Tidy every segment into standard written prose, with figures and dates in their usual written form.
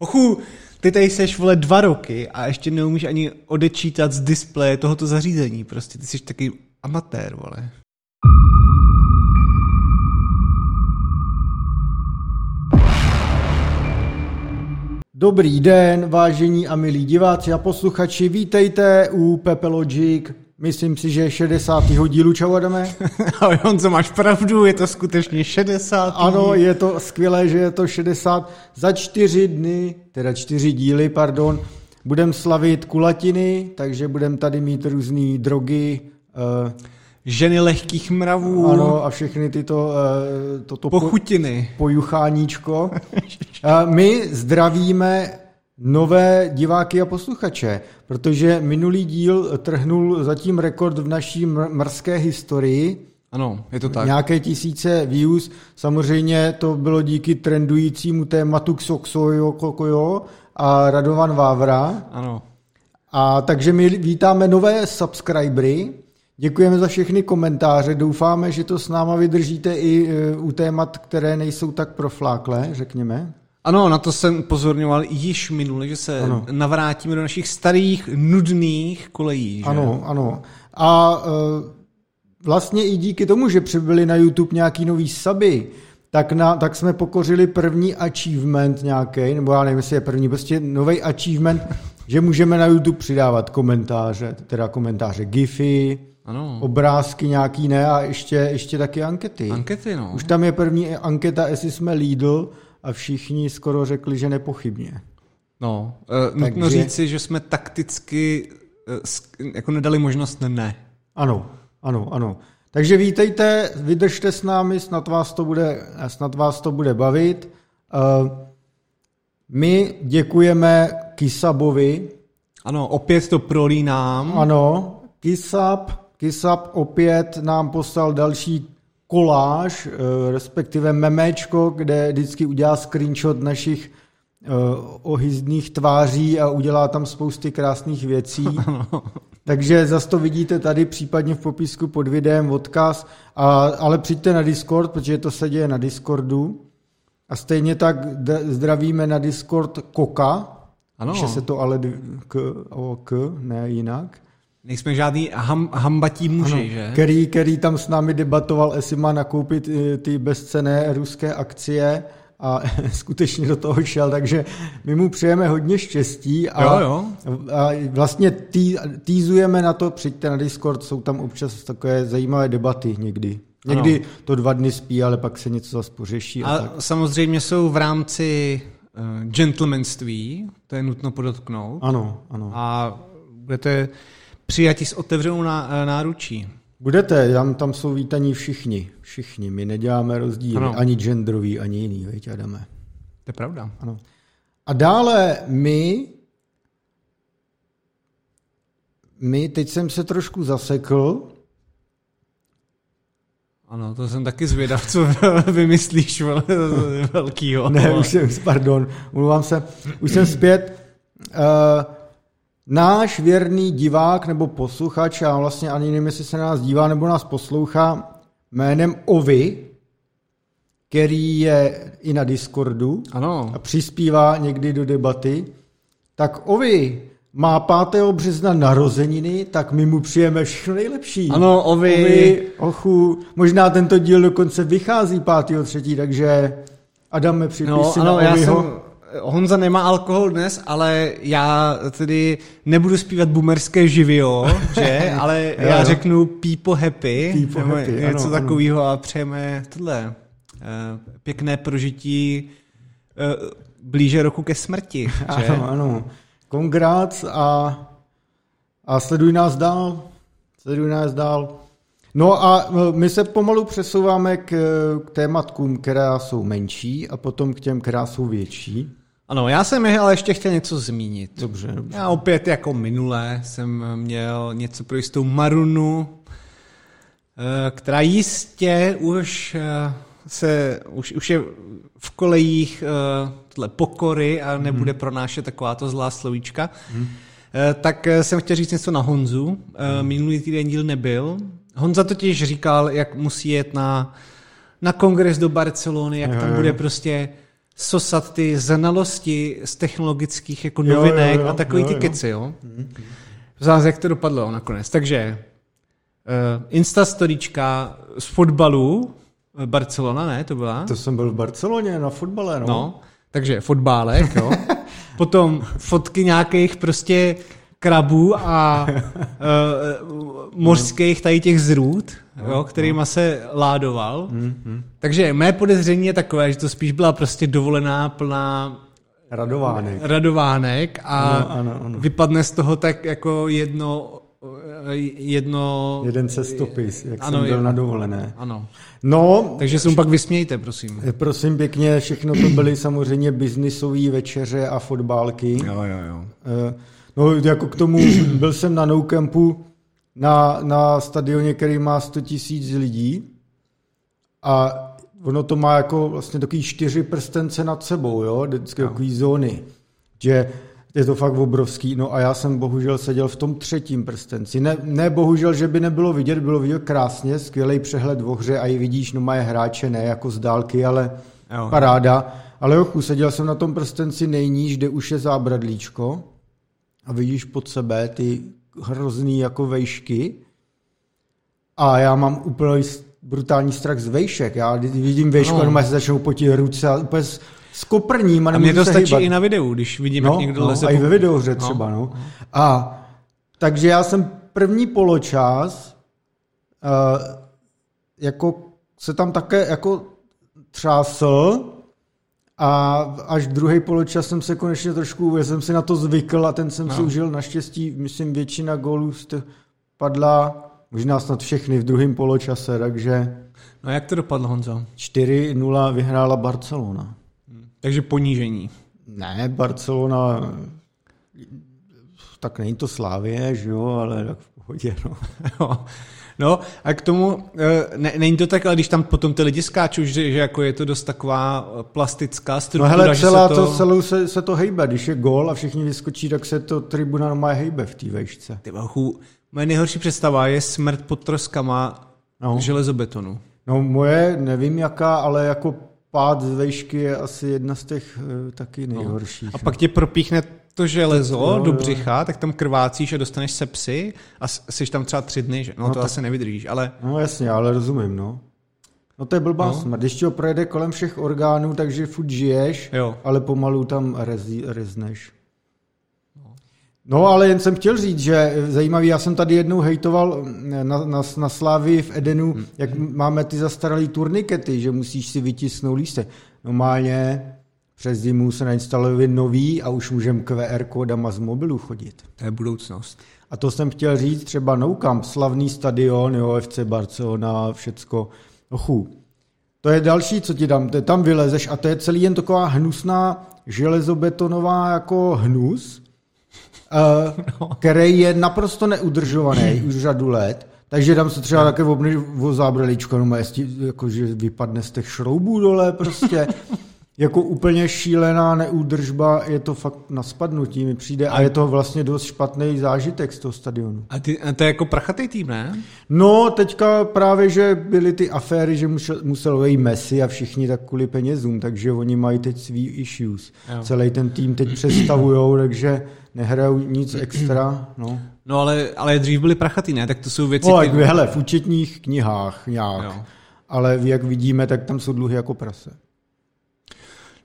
Ochu, ty tady seš, vole, 2 roky a ještě neumíš ani odečítat z displeje tohoto zařízení. Prostě ty jsi taky amatér, vole. Dobrý den, vážení a milí diváci a posluchači, vítejte u Pepe Logic. Myslím si, že 60. dílu, čau Adame. Ale Honzo, máš pravdu, je to skutečně 60. Ano, je to skvělé, že je to 60. Za 4 dny, teda 4 díly, pardon, budem slavit kulatiny, takže budem tady mít různé drogy. Ženy lehkých mravů. Ano, a všechny tyto pochutiny. Pojucháníčko. My zdravíme nové diváky a posluchače, protože minulý díl trhnul zatím rekord v naší mrské historii. Ano, je to tak. Nějaké tisíce views. Samozřejmě to bylo díky trendujícímu tématu Kokojo a Radovan Vávra. Ano. A takže my vítáme nové subscribery. Děkujeme za všechny komentáře, doufáme, že to s náma vydržíte i u témat, které nejsou tak profláklé, řekněme. Ano, na to jsem upozorňoval již minule, že se navrátíme do našich starých, nudných kolejí. Že? Ano, ano. A vlastně i díky tomu, že přibyli na YouTube nějaký nový suby, tak jsme pokořili první achievement nějaký, nebo já nevím, jestli je první, prostě nový achievement, že můžeme na YouTube přidávat komentáře, teda komentáře gify, ano. Obrázky nějaký ne a ještě taky ankety. Ankety, no. Už tam je první anketa, jestli jsme Lidl a všichni skoro řekli, že nepochybně. No, nutno říci, že jsme takticky jako nedali možnost ne. Ano, ano, ano. Takže vítejte, vydržte s námi, snad vás to bude bavit. My děkujeme Kisabovi. Ano, opět to prolínám. Ano, Kisab opět nám poslal další koláž, respektive memečko, kde vždycky udělá screenshot našich ohyzdných tváří a udělá tam spousty krásných věcí. Ano. Takže zase to vidíte tady, případně v popisku pod videem odkaz, ale přijďte na Discord, protože to se děje na Discordu. A stejně tak zdravíme na Discord Koka, ano. Že se to ale ne jinak. Nejsme žádný hambatí muži, ano, že? Který tam s námi debatoval, jestli má nakoupit ty bezcenné ruské akcie a skutečně do toho šel, takže my mu přejeme hodně štěstí jo. A vlastně týzujeme na to, přijďte na Discord, jsou tam občas takové zajímavé debaty někdy. Někdy ano. To 2 dny spí, ale pak se něco zase pořeší. A tak. Samozřejmě jsou v rámci gentlemanství, to je nutno podotknout. Ano, ano. A budete přijati s otevřenou náručí. Budete, tam jsou vítaní všichni, my neděláme rozdíly, ano. Ani genderový, ani jiný, veď, Adame. To je pravda. Ano. A dále my, teď jsem se trošku zasekl. Ano, to jsem taky zvědav, co vymyslíš velkýho. Ne, už jsem zpět. Náš věrný divák nebo posluchač, já vlastně ani nevím, jestli se na nás dívá nebo nás poslouchá, jménem Ovi, který je i na Discordu, ano. A přispívá někdy do debaty, tak Ovi má 5. března narozeniny, tak my mu přijeme všechno nejlepší. Ano, Ovi. Ochu, možná tento díl dokonce vychází 5.3., takže Adame, připiš si na Oviho. Honza nemá alkohol dnes, ale já tedy nebudu zpívat boomerské živio, že? Ale já řeknu People Happy, něco takového a přejeme tohle pěkné prožití blíže roku ke smrti. Že? Ano. Congrats a sleduj nás dál. No a my se pomalu přesouváme k tématkům, která jsou menší a potom k těm, která jsou větší. Ano, já jsem ale ještě chtěl něco zmínit. Dobře. Já opět jako minule jsem měl něco pro jistou Marunu, která jistě už je v kolejích pokory a nebude pronášet takováto zlá slovíčka. Tak jsem chtěl říct něco na Honzu. Minulý týden díl nebyl. Honza totiž říkal, jak musí jet na kongres do Barcelony, jak tam bude prostě sosat ty znalosti z technologických jako novinek a takový ty keci, jo. Záleží, jak to dopadlo nakonec. Takže Instastoryčka z fotbalu, Barcelona, ne, to byla? To jsem byl v Barceloně na fotbale, no. No, takže fotbálek, jo. Potom fotky nějakých prostě krabů a mořských tady těch zrůd, jo, kterýma se ládoval. Takže mé podezření je takové, že to spíš byla prostě dovolená plná radovánek a ano. Vypadne z toho tak jako jeden cestopis, jak ano, jsem byl na dovolené. Ano. No, takže se mu pak vysmějte, prosím. Prosím pěkně, všechno to byly samozřejmě biznisové večeře a fotbálky. Jo. No, jako k tomu, byl jsem na NoCampu na stadioně, který má 100 tisíc lidí a ono to má jako vlastně takový 4 prstence nad sebou, jo, vždycky takový zóny, že je to fakt obrovský, no a já jsem bohužel seděl v tom 3. prstenci. Ne bohužel, že by nebylo vidět, bylo vidět krásně, skvělej přehled o hře a i vidíš, no mají hráče, ne jako z dálky, ale paráda. Ale jo, seděl jsem na tom prstenci nejníž, kde už je zábradlíčko a vidíš pod sebe ty hrozný jako vejšky a já mám úplně brutální strach z vejšek. Já vidím vejšku, a se začnou potit ruce a úplně s koprním a nemůžu se hýbat. A mě to stačí i na videu, když vidím, jak někdo leze. A i ve videohře třeba. No. A takže já jsem první poločas jako se tam také jako třásl a až druhý poločas jsem se konečně trošku, já jsem si na to zvykl a ten jsem si užil. Naštěstí, myslím, většina gólů padla, možná snad všechny v druhém poločase, takže... No jak to dopadlo, Honzo? 4-0 vyhrála Barcelona. Takže ponížení. Ne, Barcelona, tak není to Slavie, že jo, ale tak v pohodě, no. No a k tomu, ne, není to tak, ale když tam potom ty lidi skáču, že jako je to dost taková plastická struktura, no hele, celou se to hejbe, když je gól a všichni vyskočí, tak se to tribuna má hejbe v té vejšce. Ty bachu, moje nejhorší představa je smrt pod troskama železobetonu. No moje, nevím jaká, ale jako pád z vejšky je asi jedna z těch taky nejhorších. A pak tě propíchne to železo do břicha, tak tam krvácíš a dostaneš sepsy a jsi tam třeba 3 dny, že? No to tak, asi nevydržíš, ale... No jasně, ale rozumím, no. No to je blbá smrt. Když ho projede kolem všech orgánů, takže furt žiješ, ale pomalu tam rezneš. No ale jen jsem chtěl říct, že zajímavý, já jsem tady jednou hejtoval na Slavii v Edenu, jak máme ty zastaralý turnikety, že musíš si vytisnout lístek. Normálně přes zimu se nainstalují nový a už můžeme QR kódama z mobilu chodit. To je budoucnost. A to jsem chtěl říct třeba NoCamp, slavný stadion, jo, FC Barcelona, všecko. To je další, co ti dám, tam vylezeš a to je celý jen taková hnusná železobetonová jako hnus, který je naprosto neudržovaný už řadu let, takže tam se třeba také o zábraličko, no jako, že vypadne z těch šroubů dole prostě, jako úplně šílená neúdržba, je to fakt na spadnutí mi přijde a je to vlastně dost špatný zážitek z toho stadionu. A to je jako prachatý tým, ne? No, teďka právě, že byly ty aféry, že musel vejít Messi a všichni tak kvůli penězům, takže oni mají teď svý issues. Celý ten tým teď přestavujou, takže nehrajou nic extra, no. No ale dřív byly prachatý, ne? Tak to jsou věci... No, které... hele, v účetních knihách nějak, ale jak vidíme, tak tam jsou dluhy jako prase.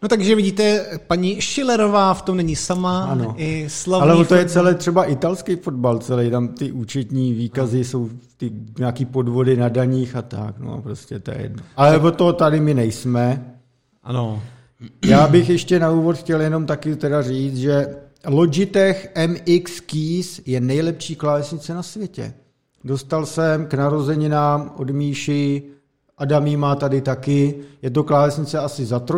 No takže vidíte, paní Schillerová v tom není sama, i slavný... Ale to je celé třeba italský fotbal, celý tam ty účetní výkazy jsou ty nějaký podvody na daních a tak, no prostě to je jedno. Ale od toho tady my nejsme. Ano. Já bych ještě na úvod chtěl jenom taky teda říct, že Logitech MX Keys je nejlepší klávesnice na světě. Dostal jsem k narozeninám od Míši, Adamí má tady taky. Je to klávesnice asi za 3,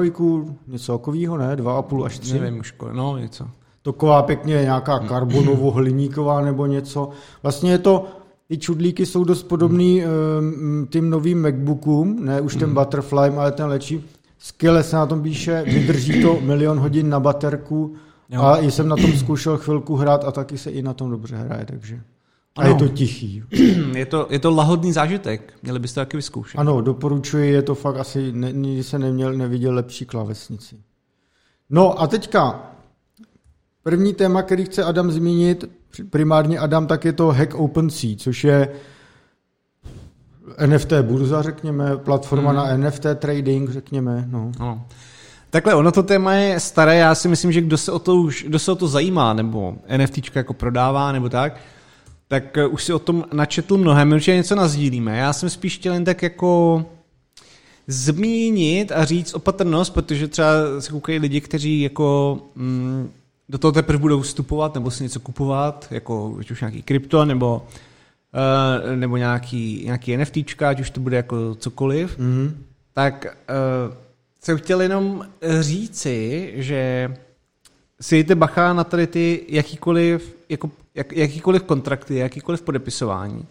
něco takového, ne? 2,5 až 3. Nevím už, no něco. Taková pěkně nějaká karbonovo-hliníková nebo něco. Vlastně je to, ty čudlíky jsou dost podobný tím novým MacBookům, ne už ten Butterfly, ale ten lepší. Skvěle se na tom píše, vydrží to 1 000 000 hodin na baterku. A jsem na tom zkoušel chvilku hrát a taky se i na tom dobře hraje, takže... A je to tichý. Je to lahodný zážitek, měli byste taky vyzkoušet. Ano, doporučuji, je to fakt asi, nikdy jsem neviděl lepší klávesnici. No a teďka první téma, který chce Adam zmínit, primárně Adam, tak je to Hack OpenSea, což je NFT burza, řekněme, platforma na NFT trading, řekněme. No. No. Takhle, ono to téma je staré, já si myslím, že kdo se o to zajímá, nebo NFTčka jako prodává, nebo tak už si o tom načetl mnohem, určitě něco nazdílíme. Já jsem spíš chtěl jen tak jako zmínit a říct opatrnost, protože třeba se koukají lidi, kteří jako do toho teprve budou vstupovat nebo si něco kupovat, jako už nějaký krypto nebo nějaký NFTčka, ať už to bude jako cokoliv, tak jsem chtěl jenom říci, že si dejte bacha na tady ty jakýkoliv kontrakty, jakýkoliv podepisování.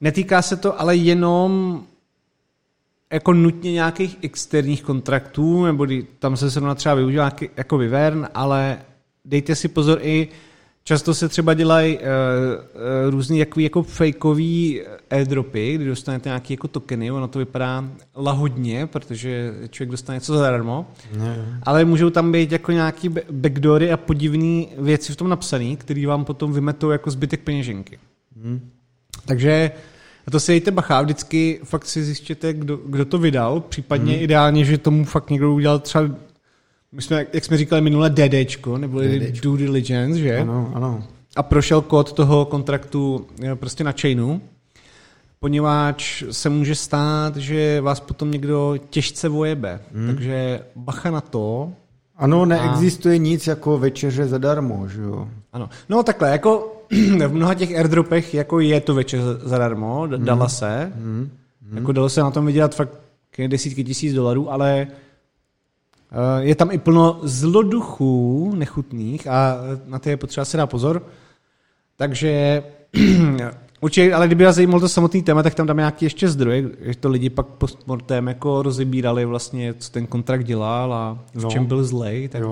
Netýká se to ale jenom jako nutně nějakých externích kontraktů, nebo tam se zrovna třeba využívá jako Wyvern, ale dejte si pozor i, často se třeba dělají různý jako fakeový airdropy, kdy dostanete nějaké jako tokeny, ono to vypadá lahodně, protože člověk dostane něco zadarmo, ale můžou tam být jako nějaké backdoory a podivné věci v tom napsané, které vám potom vymetou jako zbytek peněženky. Takže to si dejte bacha, vždycky fakt si zjistěte, kdo to vydal, případně ideálně, že tomu fakt někdo udělal třeba, my jsme, jak jsme říkali minule, DDčko, nebo due diligence, že? Ano. A prošel kód toho kontraktu prostě na chainu, poněvadž se může stát, že vás potom někdo těžce vojebe. Takže bacha na to. Ano, neexistuje nic jako večeře zadarmo, že jo? Ano. No takhle, jako v mnoha těch airdropech jako je to večer zadarmo, dala se. Jako dalo se na tom vydělat fakt desítky tisíc dolarů, ale je tam i plno zloduchů nechutných a na ty je potřeba se dá pozor. Takže určitě, ale kdyby vás zajímalo to samotný téma, tak tam dáme nějaký ještě zdroje, že to lidi pak postmortem jako rozebírali vlastně, co ten kontrakt dělal a v čem byl zlej, tak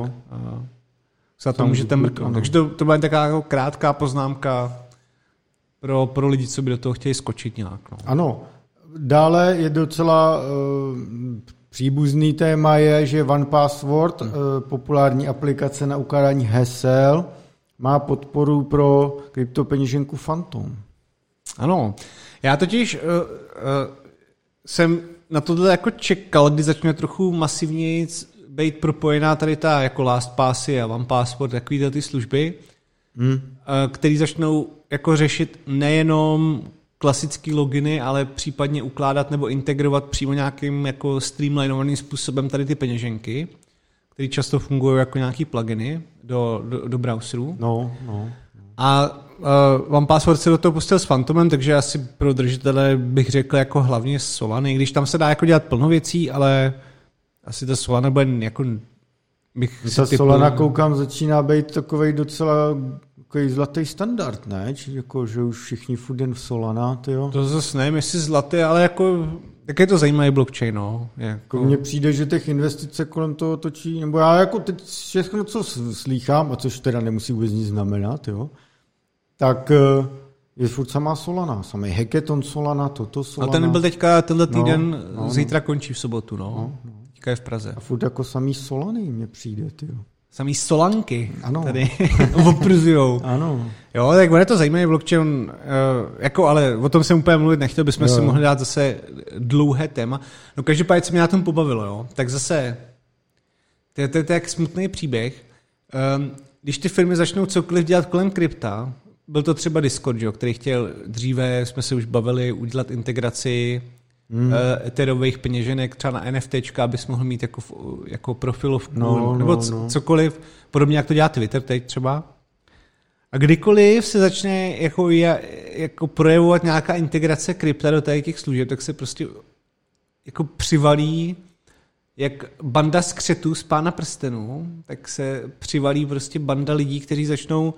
se to můžete mrknout. Takže to byla taková jako krátká poznámka pro lidi, co by do toho chtěli skočit nějak. No. Ano, dále je docela příbuzný téma je, že 1Password, populární aplikace na ukládání hesel, má podporu pro kryptopeněženku Phantom. Ano, já totiž jsem na tohle jako čekal, kdy začne trochu masivněji být propojená tady ta jako LastPassy a 1Password, takovýhle ty služby, které začnou jako řešit nejenom klasický loginy, ale případně ukládat nebo integrovat přímo nějakým jako streamlinovaným způsobem tady ty peněženky, které často fungují jako nějaký pluginy do browserů. No. A 1Password se do toho pustil s Phantomem, takže asi pro držitele bych řekl jako hlavně Solany, když tam se dá jako dělat plno věcí, ale asi ta Solana bude jako Solana, koukám, začíná být takovej docela takový zlatý standard, ne? Či jako, že už všichni furt jen v Solana, tyjo. To zase nevím, jestli zlatý, ale jako tak je to zajímavý blockchain, no. Jako mně přijde, že těch investice kolem toho točí, nebo já jako teď všechno, co slýchám, a což teda nemusí vůbec nic znamenat, jo, tak je furt samá Solana, samý hackathon Solana, toto Solana. A ten byl teďka tenhle týden, zítra končí v sobotu, no. Teďka je v Praze. A furt jako samý Solany mně přijde, tyjo. Samý Solanky tady opruzujou. Ano. Jo, tak bude to zajímavý blockchain, jako, ale o tom jsem úplně mluvit nechtěl, bychom si mohli dát zase dlouhé téma. No každopádně se mě na tom pobavilo, jo. Tak zase, to je tak smutný příběh. Když ty firmy začnou cokoliv dělat kolem krypta, byl to třeba Discord, jo, který chtěl dříve, jsme se už bavili, udělat integraci etherových peněženek třeba na NFTčka, abys mohl mít jako profilovku nebo cokoliv, podobně jak to dělá Twitter teď třeba. A kdykoliv se začne jako projevovat nějaká integrace krypta do těch služeb, tak se prostě jako přivalí jak banda skřetů z Pána prstenů, tak se přivalí prostě banda lidí, kteří začnou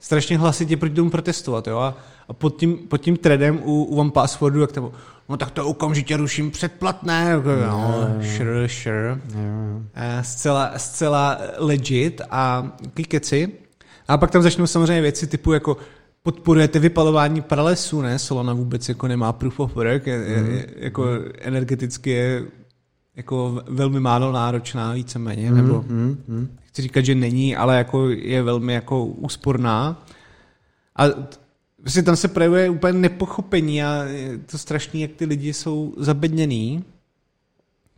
strašně hlasitě proti tomu protestovat, jo? A pod tím threadem u 1Passwordu, jak tam, no tak to okamžitě ruším předplatné, sure. Zcela legit a keci. A pak tam začnou samozřejmě věci typu jako podporujete vypalování pralesů, ne? Solana vůbec jako nemá proof of work, jako energeticky je jako velmi málo náročná víceméně, nebo chci říkat, že není, ale jako je velmi jako úsporná. A vlastně tam se projevuje úplně nepochopení a je to strašný, jak ty lidi jsou zabedněný.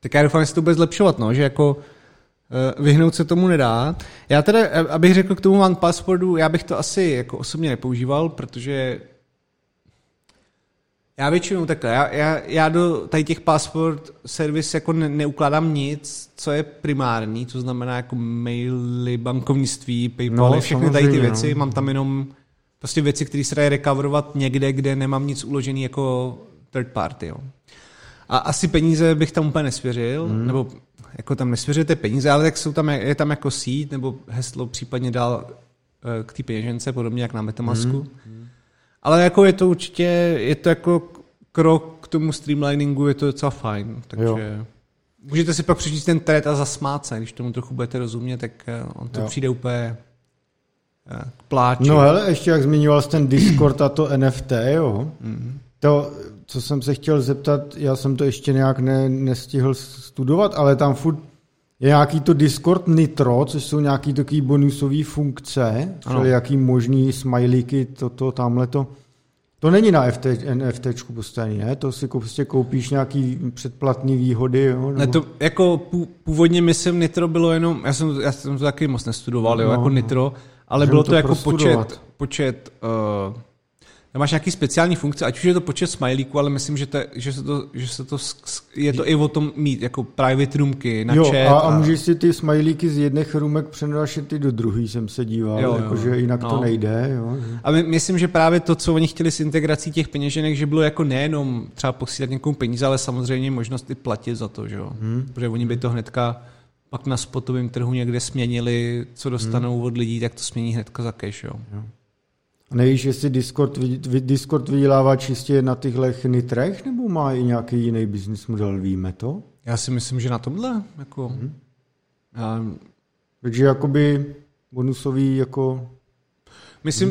Tak já doufám, že se to bude zlepšovat, no, že jako vyhnout se tomu nedá. Já teda, abych řekl k tomu 1Passwordu, já bych to asi jako osobně nepoužíval, protože já většinou takhle, já do tady těch password servis jako neukládám nic, co je primární, to znamená jako maily, bankovnictví, PayPal, no, všechny tady ty věci, mám tam jenom prostě věci, které se dají recoverovat někde, kde nemám nic uložený jako third party, jo. A asi peníze bych tam úplně nesvěřil, nebo jako tam nesvěřujete peníze, ale tak jsou tam, je tam jako síť nebo heslo případně dál k té peněžence, podobně jak na MetaMasku. Ale jako je to určitě, je to jako krok k tomu streamliningu, je to docela fajn, takže jo. Můžete si pak přečíst ten thread a zasmát se, když tomu trochu budete rozumět, tak on to přijde úplně k pláči. No hele, ještě jak zmiňoval jsi ten Discord a to NFT, jo, to, co jsem se chtěl zeptat, já jsem to ještě nějak nestihl studovat, ale tam furt je nějaký to Discord Nitro, což jsou nějaký takový bonusové funkce, jaký možný smajlíky, toto, tamhleto. To není na NFTčku postavený, ne? To si prostě koupíš nějaký předplatný výhody, jo? Ne, to jako původně myslím Nitro bylo jenom, já jsem to taky moc nestudoval, jo, jako Nitro, ale bylo to jako počet tam máš nějaký speciální funkce, ať už je to počet smajlíků, ale myslím, že se to je to i o tom mít jako private roomky na chat. Jo, a můžeš si ty smajlíky z jedných roomek přenášet i do druhý, jsem se díval, jakože jinak to nejde. Jo. A myslím, že právě to, co oni chtěli s integrací těch peněženek, že bylo jako nejenom třeba posílat někomu peníze, ale samozřejmě možnost i platit za to, že jo. Protože oni by to hnedka pak na spotovém trhu někde směnili, co dostanou od lidí, tak to smění hnedka za cash, jo. Nevíš, jestli Discord vydělává čistě na těchto nitrech, nebo má i nějaký jiný business model, víme to? Já si myslím, že na tomhle. Jako, takže jakoby bonusový jako...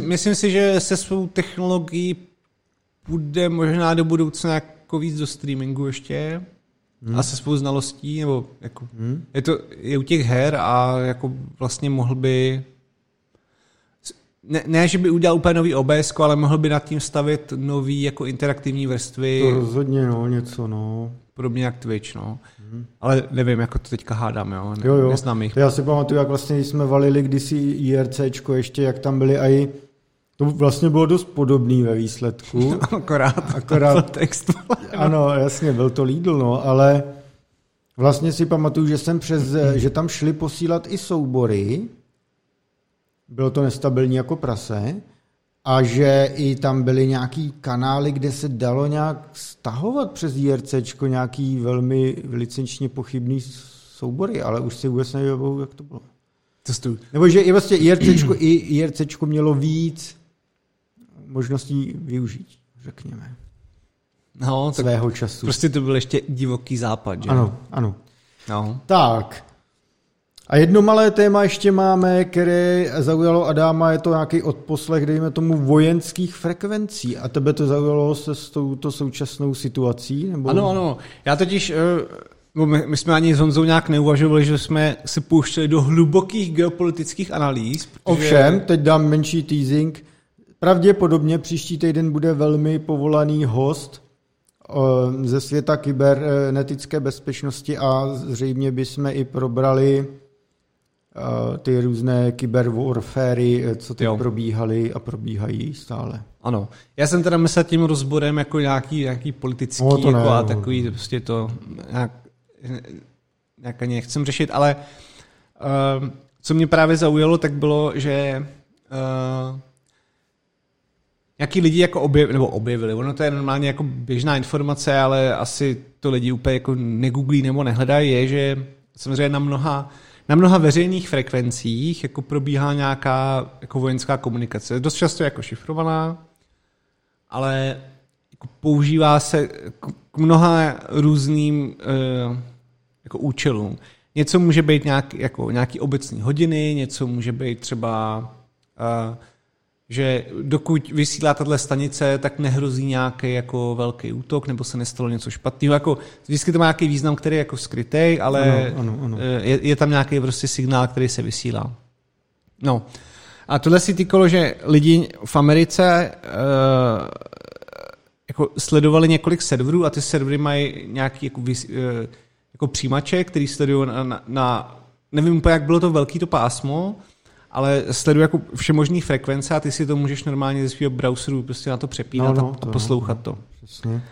Myslím si, že se svou technologií půjde možná do budoucna jako víc do streamingu ještě a se svou znalostí, nebo jako... Je u těch her a jako vlastně mohl by... Ne, že by udělal úplně nový OBS, ale mohl by nad tím stavit nový jako interaktivní vrstvy. To rozhodně, něco, Podobně jak Twitch, Ale nevím, jako to teďka hádám, jo. Neznám jich. Já si pamatuju, jak vlastně jsme valili kdysi IRCčko ještě, jak tam byly i... To vlastně bylo dost podobný ve výsledku. Akorát text. Ano, jasně, byl to Lidl, ale vlastně si pamatuju, že že tam šli posílat i soubory. Bylo to nestabilní jako prase a že i tam byly nějaký kanály, kde se dalo nějak stahovat přes IRCčko nějaký velmi licenčně pochybný soubory, ale už si vůbec nevěděl, jak to bylo. Nebo že i vlastně IRCčko mělo víc možností využít, řekněme. Svého času. Prostě to byl ještě divoký západ, že? Ano. Tak. A jedno malé téma ještě máme, které zaujalo Adama, je to nějaký odposlech, dejme tomu, vojenských frekvencí. A tebe to zaujalo se s touto současnou situací? Nebo... Ano. Já totiž, my jsme ani s Honzou nějak neuvažovali, že jsme se pouštěli do hlubokých geopolitických analýz. Protože... Ovšem, teď dám menší teasing. Pravděpodobně příští týden bude velmi povolaný host ze světa kybernetické bezpečnosti a zřejmě bychom i probrali ty různé kyberwarféry, co teď probíhaly a probíhají stále. Ano. Já jsem teda myslel tím rozborem jako nějaký politický jako a takový, prostě to nějak ani nechcem řešit, ale co mě právě zaujalo, tak bylo, že nějaký lidi jako objevili. Ono to je normálně jako běžná informace, ale asi to lidi úplně jako negooglí nebo nehledají, je, že samozřejmě na mnoha veřejných frekvencích jako probíhá nějaká jako vojenská komunikace. Dost často je jako šifrovaná, ale jako používá se k mnoha různým jako účelům. Něco může být nějaký obecní hodiny, něco může být třeba Že dokud vysílá tato stanice, tak nehrozí nějaký jako velký útok, nebo se nestalo něco špatného. Jako, vždycky to má nějaký význam, který je jako skrytej, ale ano. Je tam nějaký prostě signál, který se vysílá. No. A tohle si týkalo, že lidi v Americe jako sledovali několik serverů a ty servery mají nějaký jako přijímače, který sledují nevím úplně, jak bylo to velký to pásmo, ale sledují jako všemožný frekvence a ty si to můžeš normálně ze svého browseru prostě na to přepínat a poslouchat to. Přesně.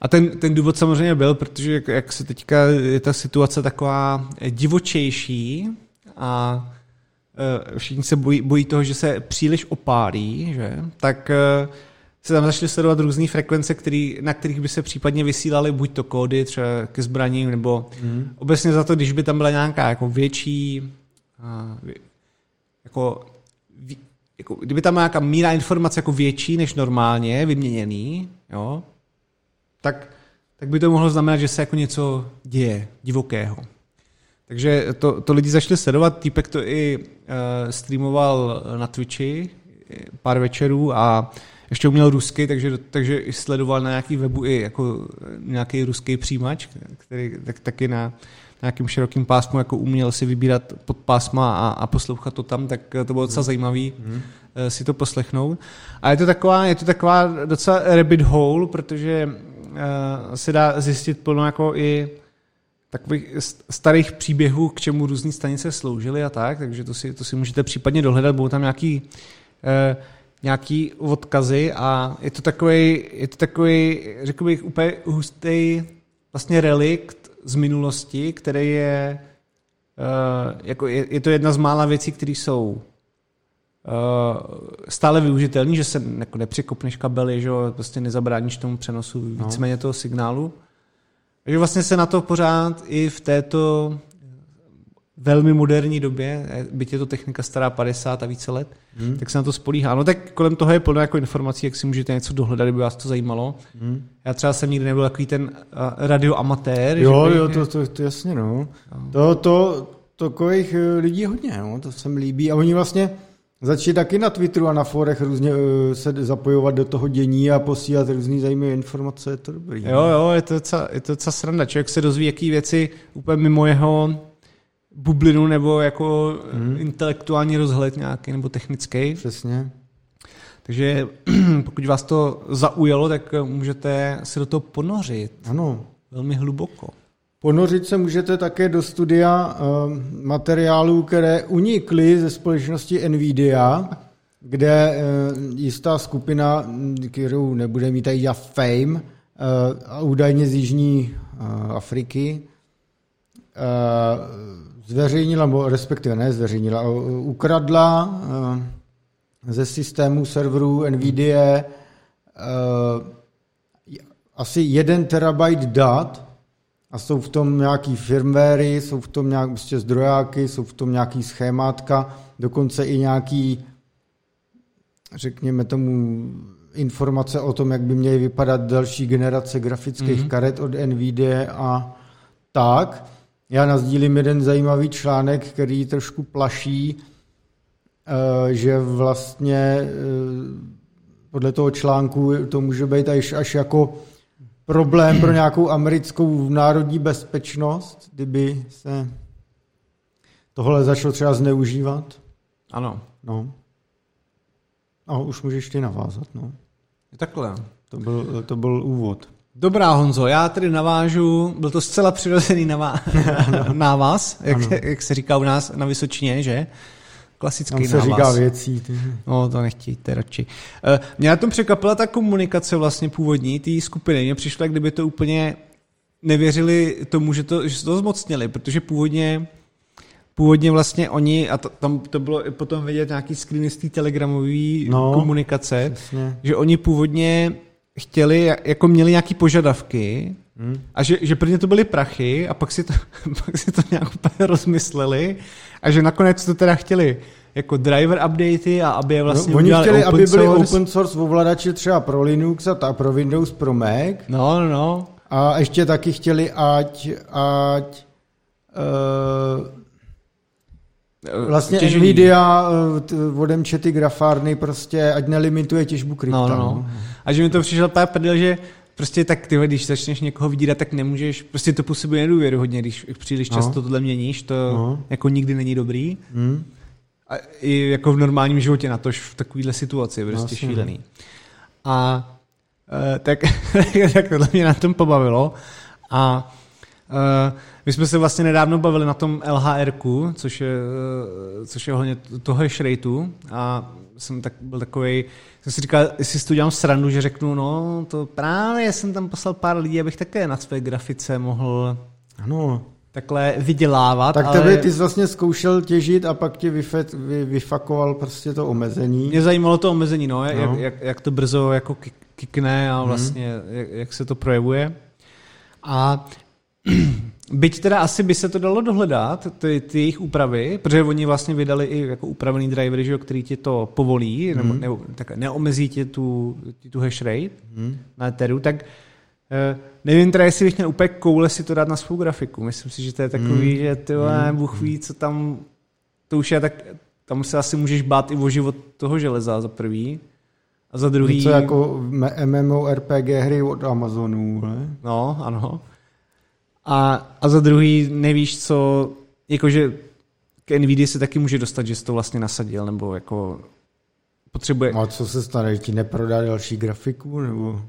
A ten důvod samozřejmě byl, protože jak se teďka je ta situace taková divočejší a všichni se bojí toho, že se příliš opálí, že? Tak se tam začaly sledovat různé frekvence, na kterých by se případně vysílaly buď to kódy třeba ke zbraním, nebo obecně za to, když by tam byla nějaká jako větší jako kdyby tam byla nějaká míra informace jako větší než normálně vyměněný, jo, tak by to mohlo znamenat, že se jako něco děje divokého. Takže to lidi začali sledovat, týpek to i streamoval na Twitchi pár večerů a ještě uměl rusky, takže sledoval na nějaký webu i jako nějaký ruský přijímač, který taky na nějakým širokým pásmu jako uměl si vybírat pod pásma a poslouchat to tam, tak to bylo docela zajímavý si to poslechnout. A je to taková docela rabbit hole, protože se dá zjistit plno jako i takových starých příběhů, k čemu různé stanice sloužily a tak, takže to si můžete případně dohledat, budou tam nějaký odkazy a je to takový, řekl bych, úplně hustý vlastně relikt z minulosti, který je jako je to jedna z mála věcí, které jsou stále využitelný, že se jako nepřekopneš kabely, že prostě nezabráníš tomu přenosu víceméně toho signálu. Takže vlastně se na to pořád i v této velmi moderní době, byť je to technika stará 50 a více let, tak se na to spolíhá. No tak kolem toho je plno jako informací, jak si můžete něco dohledat, kdyby vás to zajímalo. Já třeba jsem nikdy nebyl takový ten radioamatér. Jo, to jasně, no. Takových lidí je hodně, no, to se mi líbí. A oni vlastně začali taky na Twitteru a na forech různě se zapojovat do toho dění a posílat různý zajímavé informace, je to dobrý. Jo, je to docela sranda. Člověk se dozví, jaký věci úplně mimo jeho bublinu nebo jako intelektuální rozhled nějaký nebo technický. Přesně. Takže pokud vás to zaujalo, tak můžete se do toho ponořit. Ano. Velmi hluboko. Ponořit se můžete také do studia materiálů, které unikly ze společnosti Nvidia, kde jistá skupina, kterou nebude mít tady Fame, a údajně z Jižní Afriky, ukradla ze systému serverů Nvidia asi 1 terabajt dat a jsou v tom nějaký firmwary, jsou v tom nějaké prostě zdrojáky, jsou v tom nějaký schémátka, dokonce i nějaký, řekněme tomu, informace o tom, jak by měly vypadat další generace grafických karet od Nvidia a tak. Já nasdílím jeden zajímavý článek, který trošku plaší, že vlastně podle toho článku to může být až jako problém pro nějakou americkou národní bezpečnost, kdyby se tohle začalo třeba zneužívat. Ano. No. A už můžeš ty navázat. No. Takhle. To byl úvod. Dobrá, Honzo, já tedy navážu, byl to zcela přirozený návaz, jak se říká u nás na Vysočině, že? Klasický návaz. Tam se říká věcí. Ty. No, to nechtějte radši. Mě na tom překvapila ta komunikace vlastně původní, té skupiny. Mně přišlo, jak kdyby to úplně nevěřili tomu, že to zmocnili, protože původně vlastně oni, a tam to bylo potom vidět nějaký screeny z té telegramové komunikace, přesně. Že oni původně chtěli, jako měli nějaký požadavky a že prvně to byly prachy a pak si to nějak úplně rozmysleli a že nakonec to teda chtěli jako driver updaty a aby je vlastně oni chtěli, aby byly open source ovladače třeba pro Linux a pro Windows, pro Mac. No. A ještě taky chtěli, ať Vlastně těžení. Nvidia odemče ty grafárny prostě, ať nelimituje těžbu krypta. No. A že mi to přišel pár prdel, že prostě tak tyhle, když začneš někoho vydírat, tak nemůžeš, prostě to působí nedůvěruhodně, když příliš často tohle měníš, to jako nikdy není dobrý. Hmm. A i jako v normálním životě, natož v takovýhle situaci, prostě šílený. A tak tohle mě na tom pobavilo. A my jsme se vlastně nedávno bavili na tom LHR-ku, což je ohledně toho hash rateu, a jsem tak byl takovej, jsem si říkal, jestli si to dělám srandu, že řeknu, no to právě jsem tam poslal pár lidí, abych také na své grafice mohl takhle vydělávat. Tak tebe ty jsi vlastně zkoušel těžit a pak ti vyfakoval prostě to omezení. Mě zajímalo to omezení, jak to brzo jako kikne a vlastně jak se to projevuje. A byť teda asi by se to dalo dohledat, ty jejich úpravy, protože oni vlastně vydali i jako upravený drivery, že, který ti to povolí, nebo tak neomezí ti tu hash rate na Etheru, tak nevím teda, jestli bych měl úplně koule si to dát na svou grafiku. Myslím si, že to je takový, že Bůh ví, co tam, to už je tak, tam se asi můžeš bát i o život toho železa za prvý. A za druhý... Něco jako MMORPG hry od Amazonu, ne? No, ano. A za druhý nevíš, co... Jakože k NVIDII se taky může dostat, že jsi to vlastně nasadil, nebo jako potřebuje... A co se stane, ti neprodá další grafiku, nebo...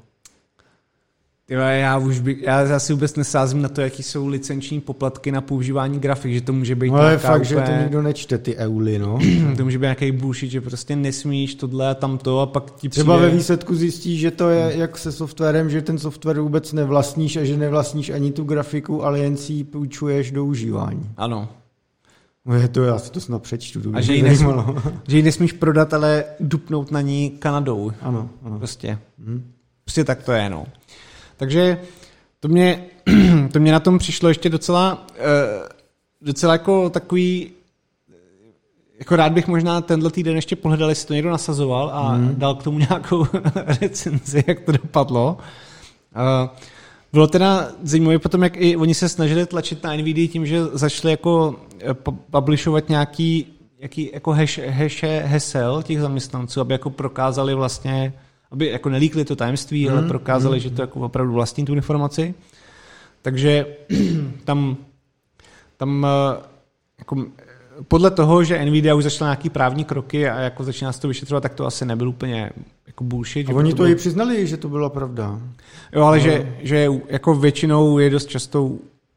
Já si vůbec nesázím na to, jaký jsou licenční poplatky na používání grafik, že to může být... Ale nějaká fakt, úplně... že to nikdo nečte, ty euly, no. To může být nějaký bullshit, že prostě nesmíš tohle a tamto a pak ti třeba přijde... ve výsledku zjistíš, že to je jak se softwarem, že ten software vůbec nevlastníš a že nevlastníš ani tu grafiku, ale jen si ji půjčuješ do užívání. Ano. Já si to snad přečtu. A že ji nesmíš prodat, ale dupnout na ní Kanadou. Ano. Prostě tak to je, no. Takže to mě na tom přišlo ještě docela jako takový, jako rád bych možná tenhle týden ještě pohledal, jestli to někdo nasazoval a dal k tomu nějakou recenzi, jak to dopadlo. Bylo teda zajímavé potom, jak i oni se snažili tlačit na NVIDIA tím, že začali jako publishovat nějaký jako hesel těch zaměstnanců, aby jako prokázali vlastně, aby jako nelíkli to tajemství, ale prokázali, že to jako opravdu vlastní tu informaci. Takže tam jako podle toho, že Nvidia už začala nějaký právní kroky a jako začíná se to vyšetřovat, tak to asi nebyl úplně jako bullshit. A oni to i přiznali, že to byla pravda. Jo, ale že jako většinou je dost často,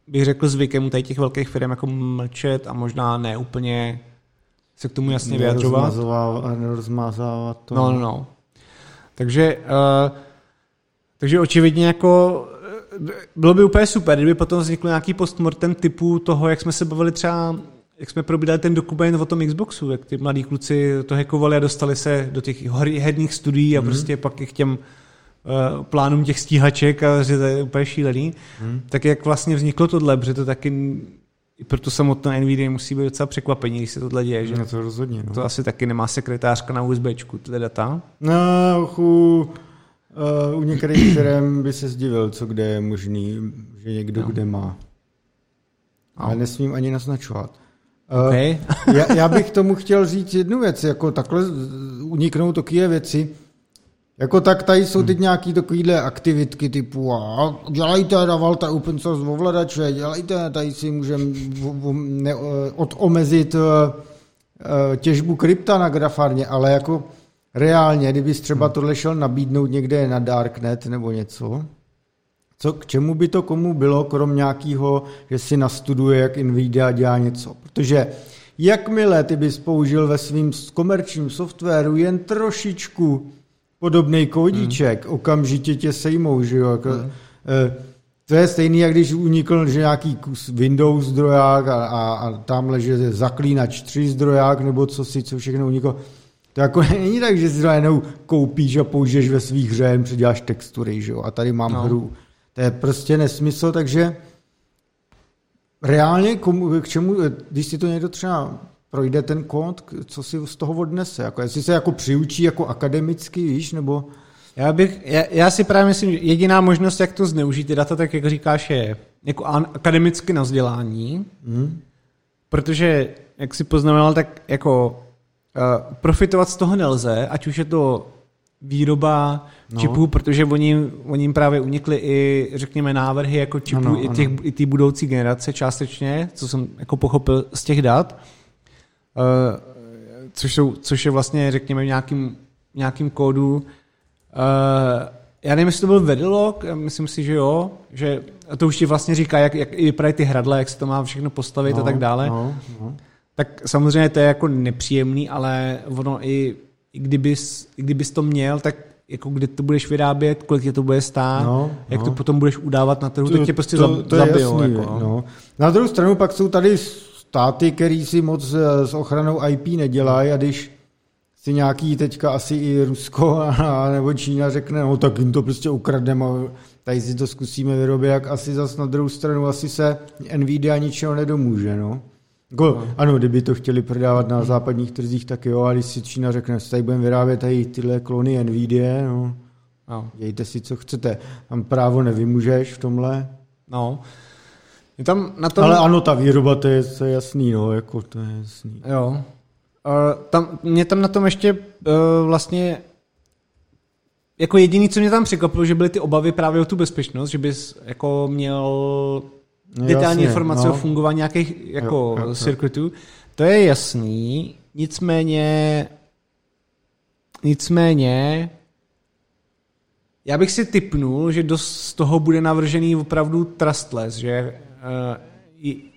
bych řekl, zvykem u těch velkých firm jako mlčet a možná ne úplně se k tomu jasně vyjadřovat. Nerozmázávat to. No. Takže očividně jako bylo by úplně super, kdyby potom vznikl nějaký postmortem typu toho, jak jsme se bavili třeba, jak jsme probídali ten dokument o tom Xboxu, jak ty mladí kluci to hackovali a dostali se do těch herních studií a prostě pak i k těm plánům těch stíhaček a že to je úplně šílený. Tak jak vlastně vzniklo tohle, protože to taky i proto samotná NVIDIA musí být docela překvapení, když se tohle děje, že? To rozhodně, no. To asi taky nemá sekretářka na USBčku, tyhle data. U některých firem by se zdivil, co kde je možný, že někdo kde má. Ale nesmím ani naznačovat. Okay. Já bych tomu chtěl říct jednu věc, jako takhle uniknou takové věci. Jako tak tady jsou teď nějaký takovýhle aktivitky typu a dělejte na Valta open source ovladače, dělejte, tady si můžeme omezit těžbu krypta na grafárně, ale jako reálně, kdyby třeba tohle šel nabídnout někde na Darknet nebo něco, co k čemu by to komu bylo, krom nějakého, že si nastuduje, jak NVIDIA dělá něco, protože jakmile ty bys použil ve svým komerčním softwaru jen trošičku podobný kódíček, okamžitě tě sejmou, že jo. To je stejný, jak když unikl, že nějaký kus Windows zdroják a tamhle, že zaklínač 3 zdroják, nebo co všechno uniklo. To jako není tak, že si to jenom koupíš a použiješ ve svých hře, předěláš textury, že jo, a tady mám hru. To je prostě nesmysl, takže reálně k čemu, když si to někdo třeba projde ten kód, co si z toho odnese? Jako, jestli se jako přiučí jako akademicky, víš, nebo... Já si právě myslím, že jediná možnost, jak to zneužít, ty data, tak jak říkáš, je jako akademicky na vzdělání, Protože, jak si poznamenal, tak jako profitovat z toho nelze, ať už je to výroba čipů, protože oni jim právě unikly i, řekněme, návrhy jako čipů i té budoucí generace částečně, co jsem jako pochopil z těch dat, což je vlastně, řekněme, v nějakým kódu. Já nevím, jestli to byl vedlog, myslím si, že jo, že to už ti vlastně říká, jak i vypadají ty hradle, jak se to má všechno postavit a tak dále. Tak samozřejmě to je jako nepříjemný, ale ono i kdybys to měl, tak jako kde to budeš vyrábět, kolik tě to bude stát, jak to potom budeš udávat na trhu, tak tě prostě zabijou. Jako. No. Na druhou stranu pak jsou tady státy, který si moc s ochranou IP nedělají, a když si nějaký teďka asi i Rusko nebo Čína řekne, no tak jim to prostě ukradneme a tady si to zkusíme vyrobit, jak asi zas na druhou stranu asi se Nvidia ničeho nedomůže, no. Ano, kdyby to chtěli prodávat na západních trzích, tak jo, ale když si Čína řekne, že tady budeme vyrábět tady tyhle klony Nvidia, dějte si, co chcete. Tam právo nevymůžeš v tomhle. No. Tam na tom... Ale ano, ta výroba, to je jasný, no, jako to je jasný. Jo. Mě tam na tom ještě vlastně... Jako jediný, co mě tam překvapilo, že byly ty obavy právě o tu bezpečnost, že bys jako měl... detailní informace o fungování nějakých jako circuitů. To je jasný, nicméně já bych si tipnul, že dost z toho bude navržený opravdu trustless, že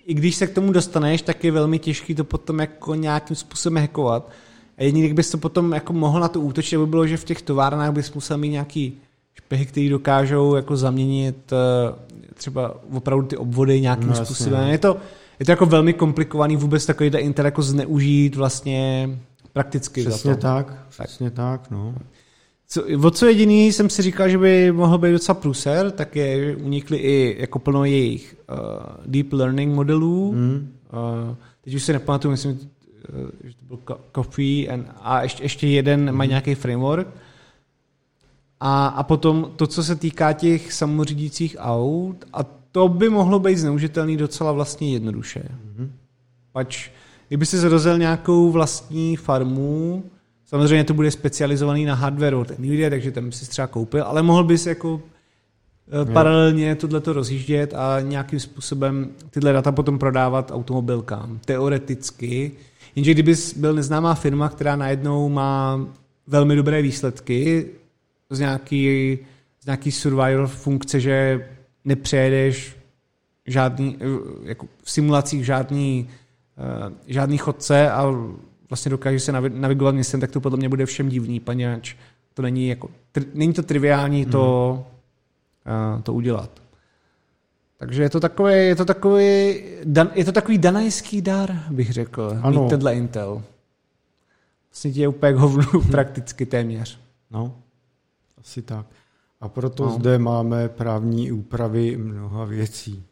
i když se k tomu dostaneš, tak je velmi těžký to potom jako nějakým způsobem hackovat. A jedině, kdybys to potom jako mohl na to útočit, aby bylo, že v těch továrnách bys musel mít nějaký špehy, který dokážou jako zaměnit třeba opravdu ty obvody nějakým způsobem. Je to jako velmi komplikovaný vůbec takový Intel jako zneužít vlastně prakticky. Přesně tak. Co jediný jsem si říkal, že by mohl být docela průser, tak je, že unikly i jako plno jejich deep learning modelů. Teď už se nepamatuju, myslím, že to byl Coffee a ještě jeden má nějaký framework. A potom to, co se týká těch samořídících aut, a to by mohlo být zneužitelný docela vlastně jednoduše. Pač, kdyby si rozjel nějakou vlastní farmu, samozřejmě to bude specializovaný na hardware od Nvidia, takže tam si třeba koupil, ale mohl bys jako paralelně tohleto rozjíždět a nějakým způsobem tyhle data potom prodávat automobilkám. Teoreticky. Jenže kdybys byl neznámá firma, která najednou má velmi dobré výsledky, z nějaký survival funkce, že nepřejedeš žádný, jako v simulacích žádný chodce a vlastně dokážeš se navigovat městem, tak to podle mě bude všem divný, paněč. To není jako, není to triviální to udělat. Takže je to takový danajský dar, bych řekl, mít tenhle Intel. Vlastně ti je úplně hovnu prakticky téměř. No. Asi tak. A proto zde máme právní úpravy mnoha věcí.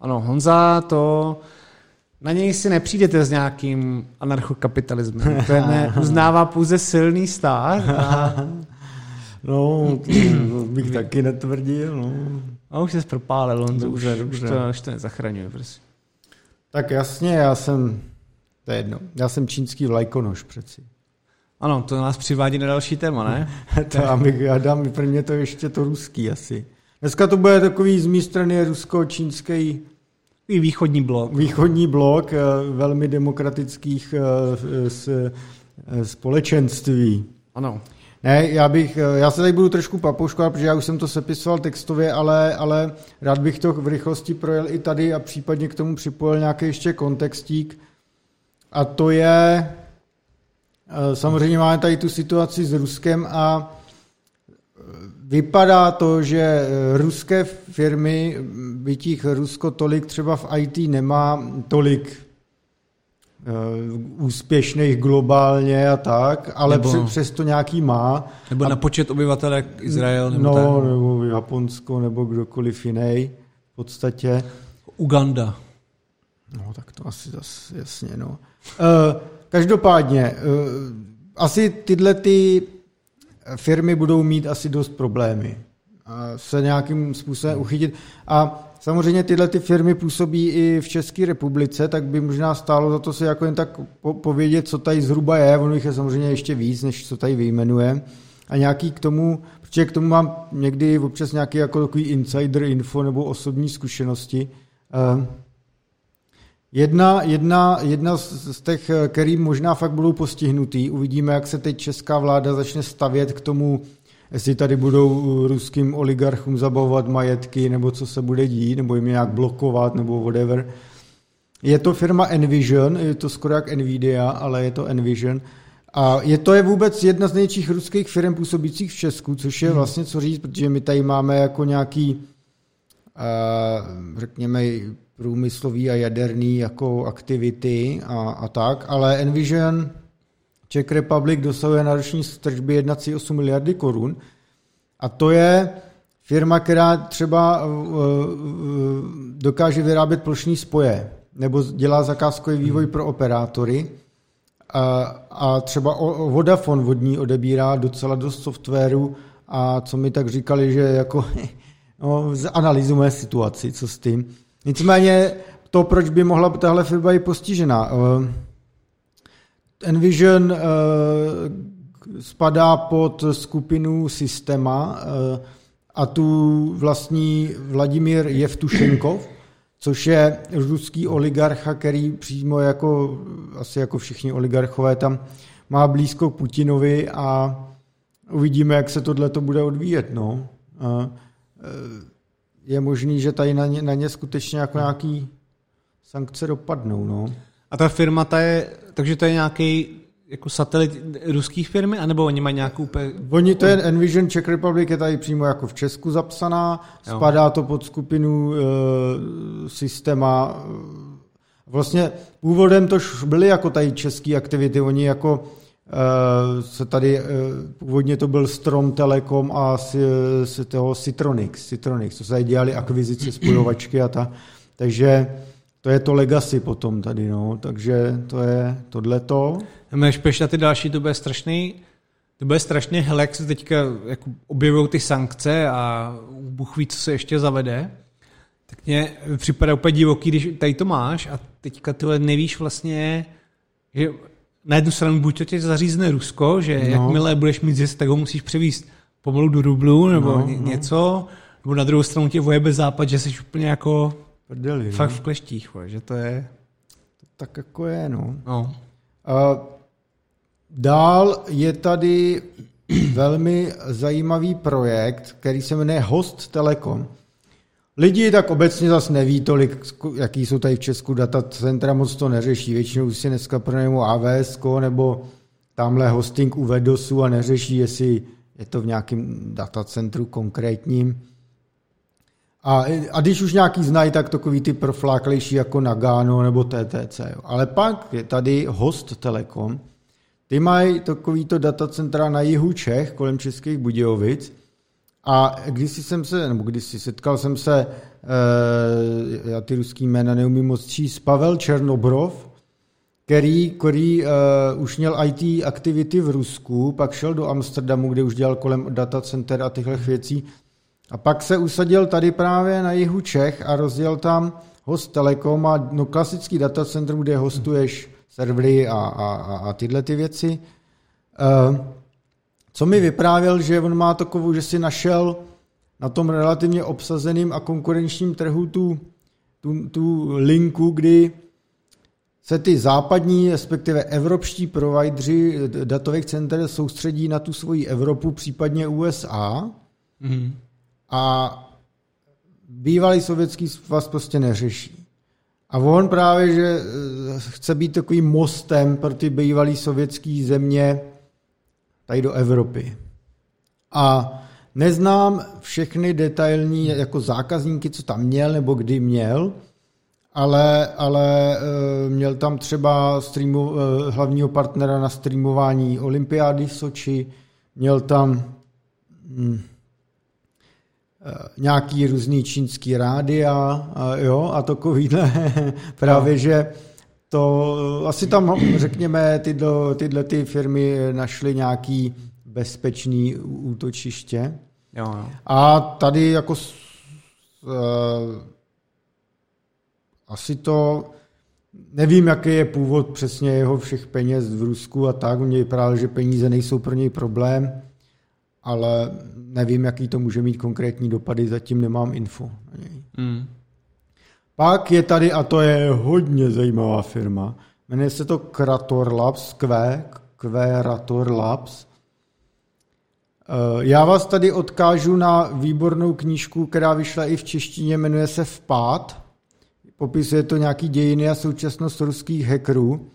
Ano, Honza, to na něj si nepřijdete s nějakým anarchokapitalismem. To neuznává pouze silný stát. Bych taky netvrdil. A už se propálil, Honzo, už to nezachraňuje. Prostě. Tak jasně, já jsem čínský vlajkonoš přeci. Ano, to nás přivádí na další téma, ne? Pro mě to ještě to ruský asi. Dneska to bude takový z mý strany rusko-čínský východní blok velmi demokratických společenství. Ano. Ne, já se tady budu trošku papouškovat, protože já už jsem to sepisoval textově, ale rád bych to v rychlosti projel i tady a případně k tomu připojil nějaký ještě kontextík. A to je... Samozřejmě máme tady tu situaci s Ruskem a vypadá to, že ruské firmy, byť jich Rusko tolik třeba v IT nemá tolik úspěšných globálně a tak, ale přesto nějaký má. Nebo na počet obyvatel jak Izrael. Nebo Japonsko, nebo kdokoliv jiný v podstatě. Uganda. No tak to asi zase jasně, no. Každopádně, asi tyhle ty firmy budou mít asi dost problémy se nějakým způsobem uchytit. A samozřejmě tyhle ty firmy působí i v České republice, tak by možná stálo za to si jako jen tak povědět, co tady zhruba je, ono jich je samozřejmě ještě víc, než co tady vyjmenuje. A nějaký k tomu, protože k tomu mám někdy občas nějaký jako takový insider info nebo osobní zkušenosti. Jedna z těch, který možná fakt budou postihnutý, uvidíme, jak se teď česká vláda začne stavět k tomu, jestli tady budou ruským oligarchům zabavovat majetky, nebo co se bude dít, nebo jim nějak blokovat, nebo whatever. Je to firma Envision, je to skoro jak Nvidia, ale je to Envision. A je vůbec jedna z největších ruských firm působících v Česku, což je vlastně co říct, protože my tady máme jako nějaký, řekněme, průmyslový a jaderný jako aktivity a tak, ale Envision Czech Republic dosahuje na roční tržby 1,8 miliardy korun a to je firma, která třeba dokáže vyrábět plošní spoje nebo dělá zakázkový vývoj pro operátory a třeba Vodafone od ní odebírá docela dost softwaru a co mi tak říkali, že jako no, zanalizujeme situaci, co s tím. Nicméně to, proč by mohla tahle firma být postižená. Envision spadá pod skupinu Sistema a tu vlastní Vladimír Jevtušenkov, což je ruský oligarcha, který přímo jako, asi jako všichni oligarchové tam má blízko k Putinovi a uvidíme, jak se tohleto bude odvíjet. No. Je možný, že tady na ně skutečně jako nějaký sankce dopadnou. No. A ta firma, takže to je nějaký jako satelit ruských firmy, anebo oni mají nějakou... to je Envision Czech Republic, je tady přímo jako v Česku zapsaná, jo. Spadá to pod skupinu Sistema. Vlastně původem to byly jako tady český aktivity, oni jako se tady, původně to byl Strom Telekom a toho Citronix, co se tady dělali akvizice, spojovačky a ta, takže to je to legacy potom tady, no, takže to je tohleto. Máš peš na ty další, to bude strašný helek, se teďka jako objevují ty sankce a Bůh ví, co se ještě zavede, tak mně připadá úplně divoký, když tady to máš a teďka tyhle nevíš vlastně, že na jednu stranu buď to tě zařízne Rusko, že jakmile budeš mít zisk, tak ho musíš převíst pomalu do rublu nebo něco, nebo na druhou stranu tě vojebe západ, že jsi úplně jako prdeli, fakt v kleštích, že to je... To tak jako je, no. Dál je tady velmi zajímavý projekt, který se jmenuje Host Telekom. Lidi tak obecně zase neví tolik, jaký jsou tady v Česku data centra, moc to neřeší. Většinou si dneska pronajmou AWS nebo tamhle hosting u Vedosu a neřeší, jestli je to v nějakém datacentru konkrétním. A když už nějaký znají, tak takový ty profláklejší jako Nagano nebo TTC. Jo. Ale pak je tady Host Telekom. Ty mají takovýto datacentra na jihu Čech, kolem Českých Budějovic. A setkal jsem se, já ty ruský jména neumím moc číst, Pavel Černobrov, který už měl IT aktivity v Rusku, pak šel do Amsterdamu, kde už dělal kolem datacenter a těchto věcí. A pak se usadil tady právě na jihu Čech a rozjel tam Host Telekom a no, klasický datacentrum, kde hostuješ servery a tyhle ty věci. Co mi vyprávěl, že on má takovou, že si našel na tom relativně obsazeným a konkurenčním trhu tu linku, kdy se ty západní, respektive evropští provideři datových center soustředí na tu svoji Evropu, případně USA. Mm-hmm. A bývalý Sovětský svaz prostě neřeší. A on právě, že chce být takovým mostem pro ty bývalý sovětský země tady do Evropy. A neznám všechny detailní jako zákazníky, co tam měl nebo kdy měl, ale měl tam třeba hlavního partnera na streamování olympiády v Soči, měl tam nějaký různý čínský rádia a takovýhle právě, no. Že to asi tam, řekněme, tyhle firmy našly nějaký bezpečný útočiště. Jo. A tady jako asi to, nevím, jaký je původ přesně jeho všech peněz v Rusku a tak, mně vypadalo, že peníze nejsou pro něj problém, ale nevím, jaký to může mít konkrétní dopady, zatím nemám info. Pak je tady, a to je hodně zajímavá firma, jmenuje se to Qrator Labs, Qrator Labs. Já vás tady odkážu na výbornou knížku, která vyšla i v češtině, jmenuje se Vpád. Popisuje to nějaký dějiny a současnost ruských hackerů.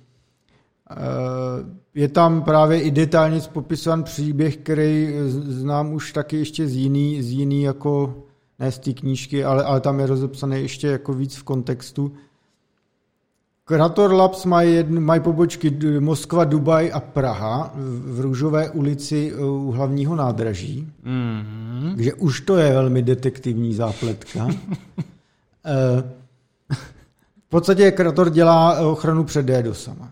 Je tam právě i detailně popisovan příběh, který znám už taky ještě z jiný jako, ne z té knížky, ale tam je rozepsaný ještě jako víc v kontextu. Qrator Labs mají pobočky Moskva, Dubaj a Praha v Růžové ulici u hlavního nádraží, kde už to je velmi detektivní zápletka. V podstatě Qrator dělá ochranu před DDoSama.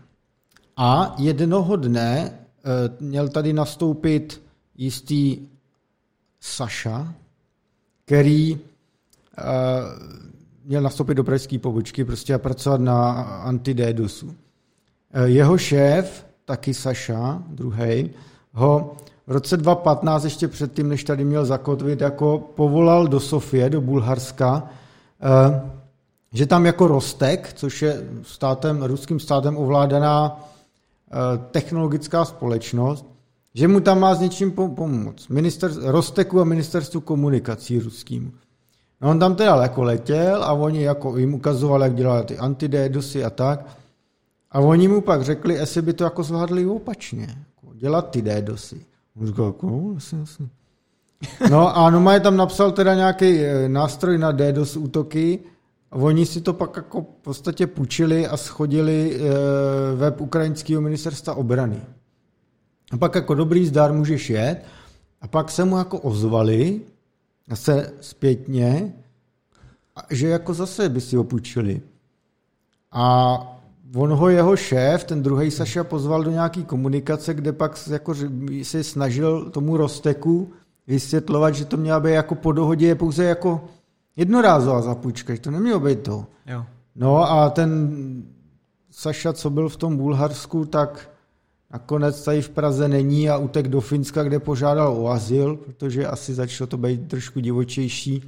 A jednoho dne měl tady nastoupit jistý Saša, který měl nastoupit do pražské pobočky prostě a pracovat na anti-DDoSu. Jeho šéf, taky Saša, druhej, ho v roce 2015, ještě předtím, než tady měl zakotvit, jako povolal do Sofie, do Bulharska, že tam jako Rostek, což je ruským státem ovládaná technologická společnost, že mu tam má s něčím pomoct. Rosteku a ministerstvu komunikací ruským. No on tam teda jako letěl a oni jako jim ukazovali, jak dělali ty antidédosy a tak. A oni mu pak řekli, jestli by to jako zvládli opačně. Jako dělat ty dédosy. On říkal, jako, jasně. No a Noma je tam napsal teda nějaký nástroj na dédos útoky. Oni si to pak jako v podstatě půjčili a schodili web ukrajinského ministerstva obrany. A pak jako dobrý zdar, můžeš jet. A pak se mu jako ozvali zase zpětně, že jako zase by si ho půjčili. A on jeho šéf, ten druhý Saša, pozval do nějaký komunikace, kde pak jako se snažil tomu Rosteku vysvětlovat, že to měla být jako po dohodě pouze jako jednorázová zapůjčka, že to nemělo být to. Jo. No a ten Saša, co byl v tom Bulharsku, tak nakonec tady v Praze není a utek do Finska, kde požádal o azyl, protože asi začalo to být trošku divočejší.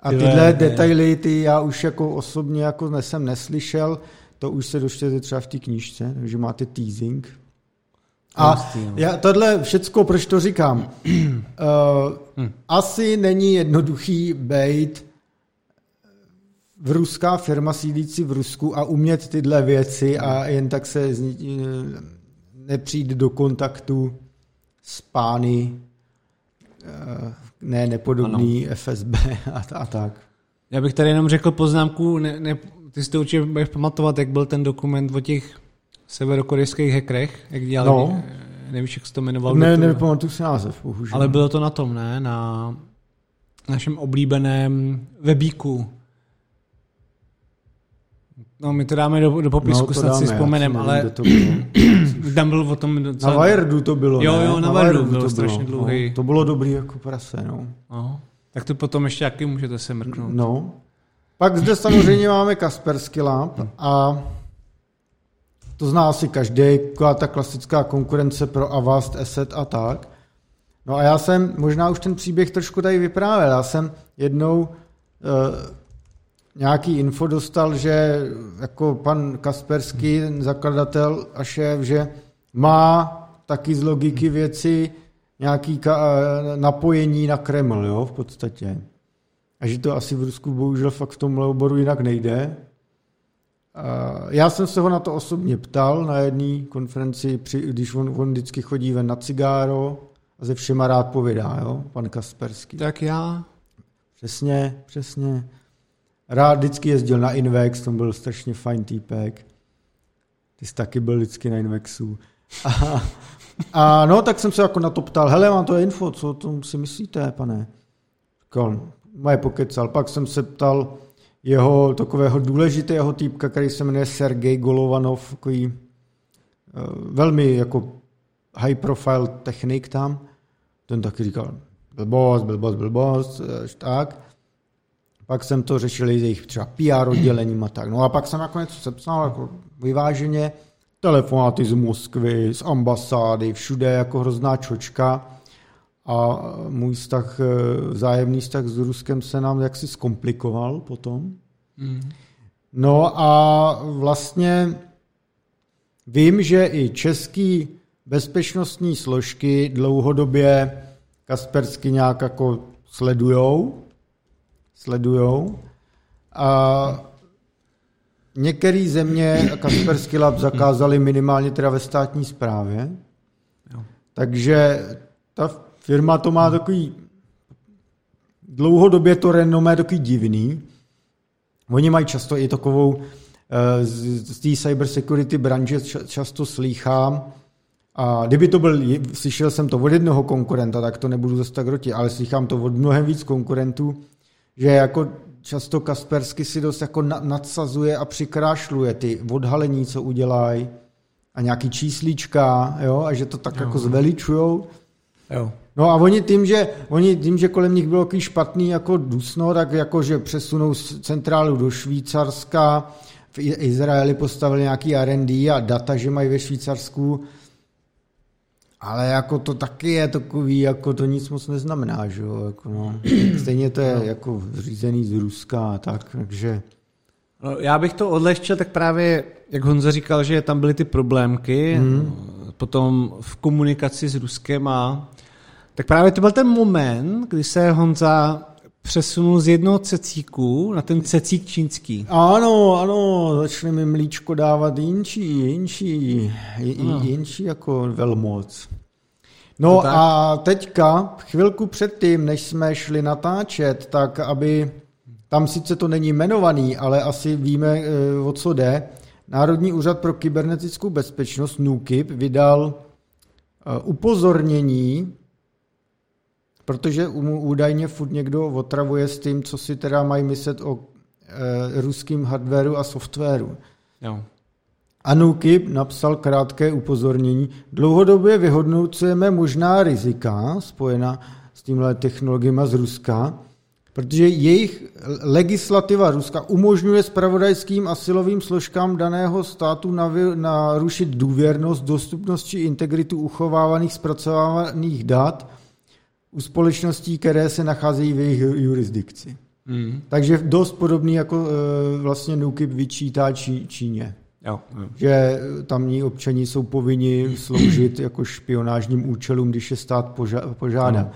A tyhle detaily já už jako osobně jako jsem neslyšel, to už se dočtete třeba v té knížce, takže máte teasing. A já tohle všecko, proč to říkám, asi není jednoduchý být ruská firma sídlící v Rusku a umět tyhle věci a jen tak se nepřijít do kontaktu s pány nepodobný FSB a tak. Já bych tady jenom řekl poznámku, ty si to určitě budeš pamatovat, jak byl ten dokument o těch severokorejských hackerech, jak dělali, no. Nevíš, jak se to jmenoval. Ne, nepamatuji si název, bohužel. Ale bylo to na tom, ne? Na našem oblíbeném webíku. No, my to dáme do popisku, snad si vzpomenem, ale tam bylo o tom... Celé... Na Wiredu to bylo, jo, ne? Jo, na Wiredu bylo strašně dlouhý. No, to bylo dobrý jako prase, no. Aha. Tak to potom ještě taky můžete se mrknout. No. Pak zde samozřejmě máme Kaspersky Lab a to zná asi každý, ta klasická konkurence pro Avast, Asset a tak. No a já jsem, možná už ten příběh trošku tady vyprávěl, já jsem jednou nějaký info dostal, že jako pan Kaspersky, zakladatel a šéf, že má taky z logiky věci nějaký napojení na Kreml, jo, v podstatě. A že to asi v Rusku bohužel fakt v tomhle oboru jinak nejde. Já jsem se ho na to osobně ptal na jedné konferenci, když on vždycky chodí ven na cigáro a ze všema rád povídá, jo, pan Kaspersky. Tak já. Přesně. Rád vždycky jezdil na Invex, tam byl strašně fajn týpek. Ty jsi taky byl vždycky na Invexu. A no, tak jsem se jako na to ptal, hele, mám to info, co o tom si myslíte, pane? Říkal, moje pokecal. Pak jsem se ptal jeho takového důležitého týpka, který se jmenuje Sergej Golovanov, takový velmi jako high profile technik tam. Ten taky říkal, blbost, tak. pak jsem to řešil s jejich třeba PR oddělením a tak. No a pak jsem nakonec sepsal jako vyváženě telefonáty z Moskvy, z ambasády, všude jako hrozná čočka a můj vztah, vzájemný vztah s Ruskem se nám jaksi zkomplikoval potom. No a vlastně vím, že i český bezpečnostní složky dlouhodobě Kaspersky nějak jako sledujou. A některé země Kaspersky Lab zakázali minimálně teda ve státní správě. Takže ta firma to má takový dlouhodobě to renomé takový divný. Oni mají často i takovou z té cybersecurity branže často slýchám. A kdyby to byl, slyšel jsem to od jednoho konkurenta, tak to nebudu zase tak rotit, ale slychám to od mnohem víc konkurentů, že jako často Kaspersky si dost jako nadsazuje a přikrášluje ty odhalení, co udělají a nějaký číslíčka, jo, a že to tak jako zveličujou. Jo. No a oni tím, že kolem nich bylo takový špatný jako dusno, tak jako že přesunou centrálu do Švýcarska, v Izraeli postavili nějaký R&D a data, že mají ve Švýcarsku, ale jako to taky je takový, jako to nic moc neznamená, že jo, jako no. Stejně to je jako řízený z Ruska a tak, takže... No, já bych to odlehčil, tak právě, jak Honza říkal, že tam byly ty problémky, potom v komunikaci s Ruskem a... Tak právě to byl ten moment, kdy se Honza přesunul z jednoho cecíku na ten cecík čínský. Ano, začne mi mlíčko dávat jinčí jako velmoc. No a teďka, chvilku předtím, než jsme šli natáčet, tak aby, tam sice to není jmenovaný, ale asi víme, o co jde, Národní úřad pro kybernetickou bezpečnost, NÚKIB, vydal upozornění, protože mu údajně furt někdo otravuje s tím, co si teda mají myslet o ruským hardwaru a softwaru. Jo. A NÚKIB napsal krátké upozornění. Dlouhodobě vyhodnocujeme možná rizika spojená s tímhle technologiemi z Ruska, protože jejich legislativa Ruska umožňuje zpravodajským a silovým složkám daného státu narušit důvěrnost, dostupnost či integritu uchovávaných, zpracovávaných dat u společností, které se nacházejí v jejich jurisdikci. Takže dost podobný jako vlastně NÚKIB vyčítá Číně. Jo. Že tamní občani jsou povinni sloužit jako špionážním účelům, když je stát požádá. No.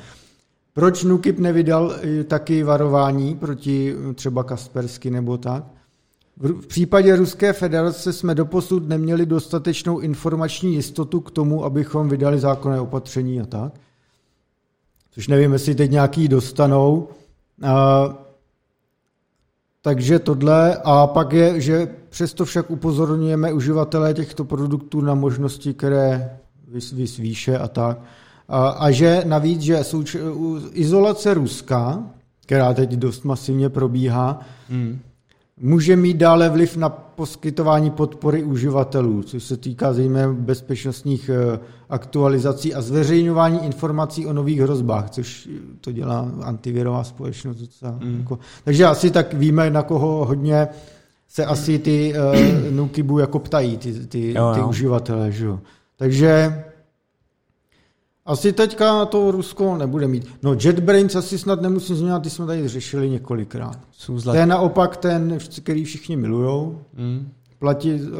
Proč NÚKIB nevydal taky varování proti třeba Kaspersky nebo tak? V případě Ruské federace jsme doposud neměli dostatečnou informační jistotu k tomu, abychom vydali zákonné opatření a tak. Což nevím, jestli teď nějaký dostanou. Takže tohle. A pak je, že přesto však upozorňujeme uživatelé těchto produktů na možnosti, které vysvýše a tak. A že navíc, že izolace Ruska, která teď dost masivně probíhá, může mít dále vliv na poskytování podpory uživatelů, což se týká zejména bezpečnostních aktualizací a zveřejňování informací o nových hrozbách, což to dělá antivirová společnost. Takže asi tak víme, na koho hodně se asi ty NÚKIBu jako ptají, ty uživatelé. Že? Takže asi teďka to Rusko nebude mít. No JetBrains asi snad nemusím změnit, ty jsme tady řešili několikrát. To je naopak ten, který všichni milujou.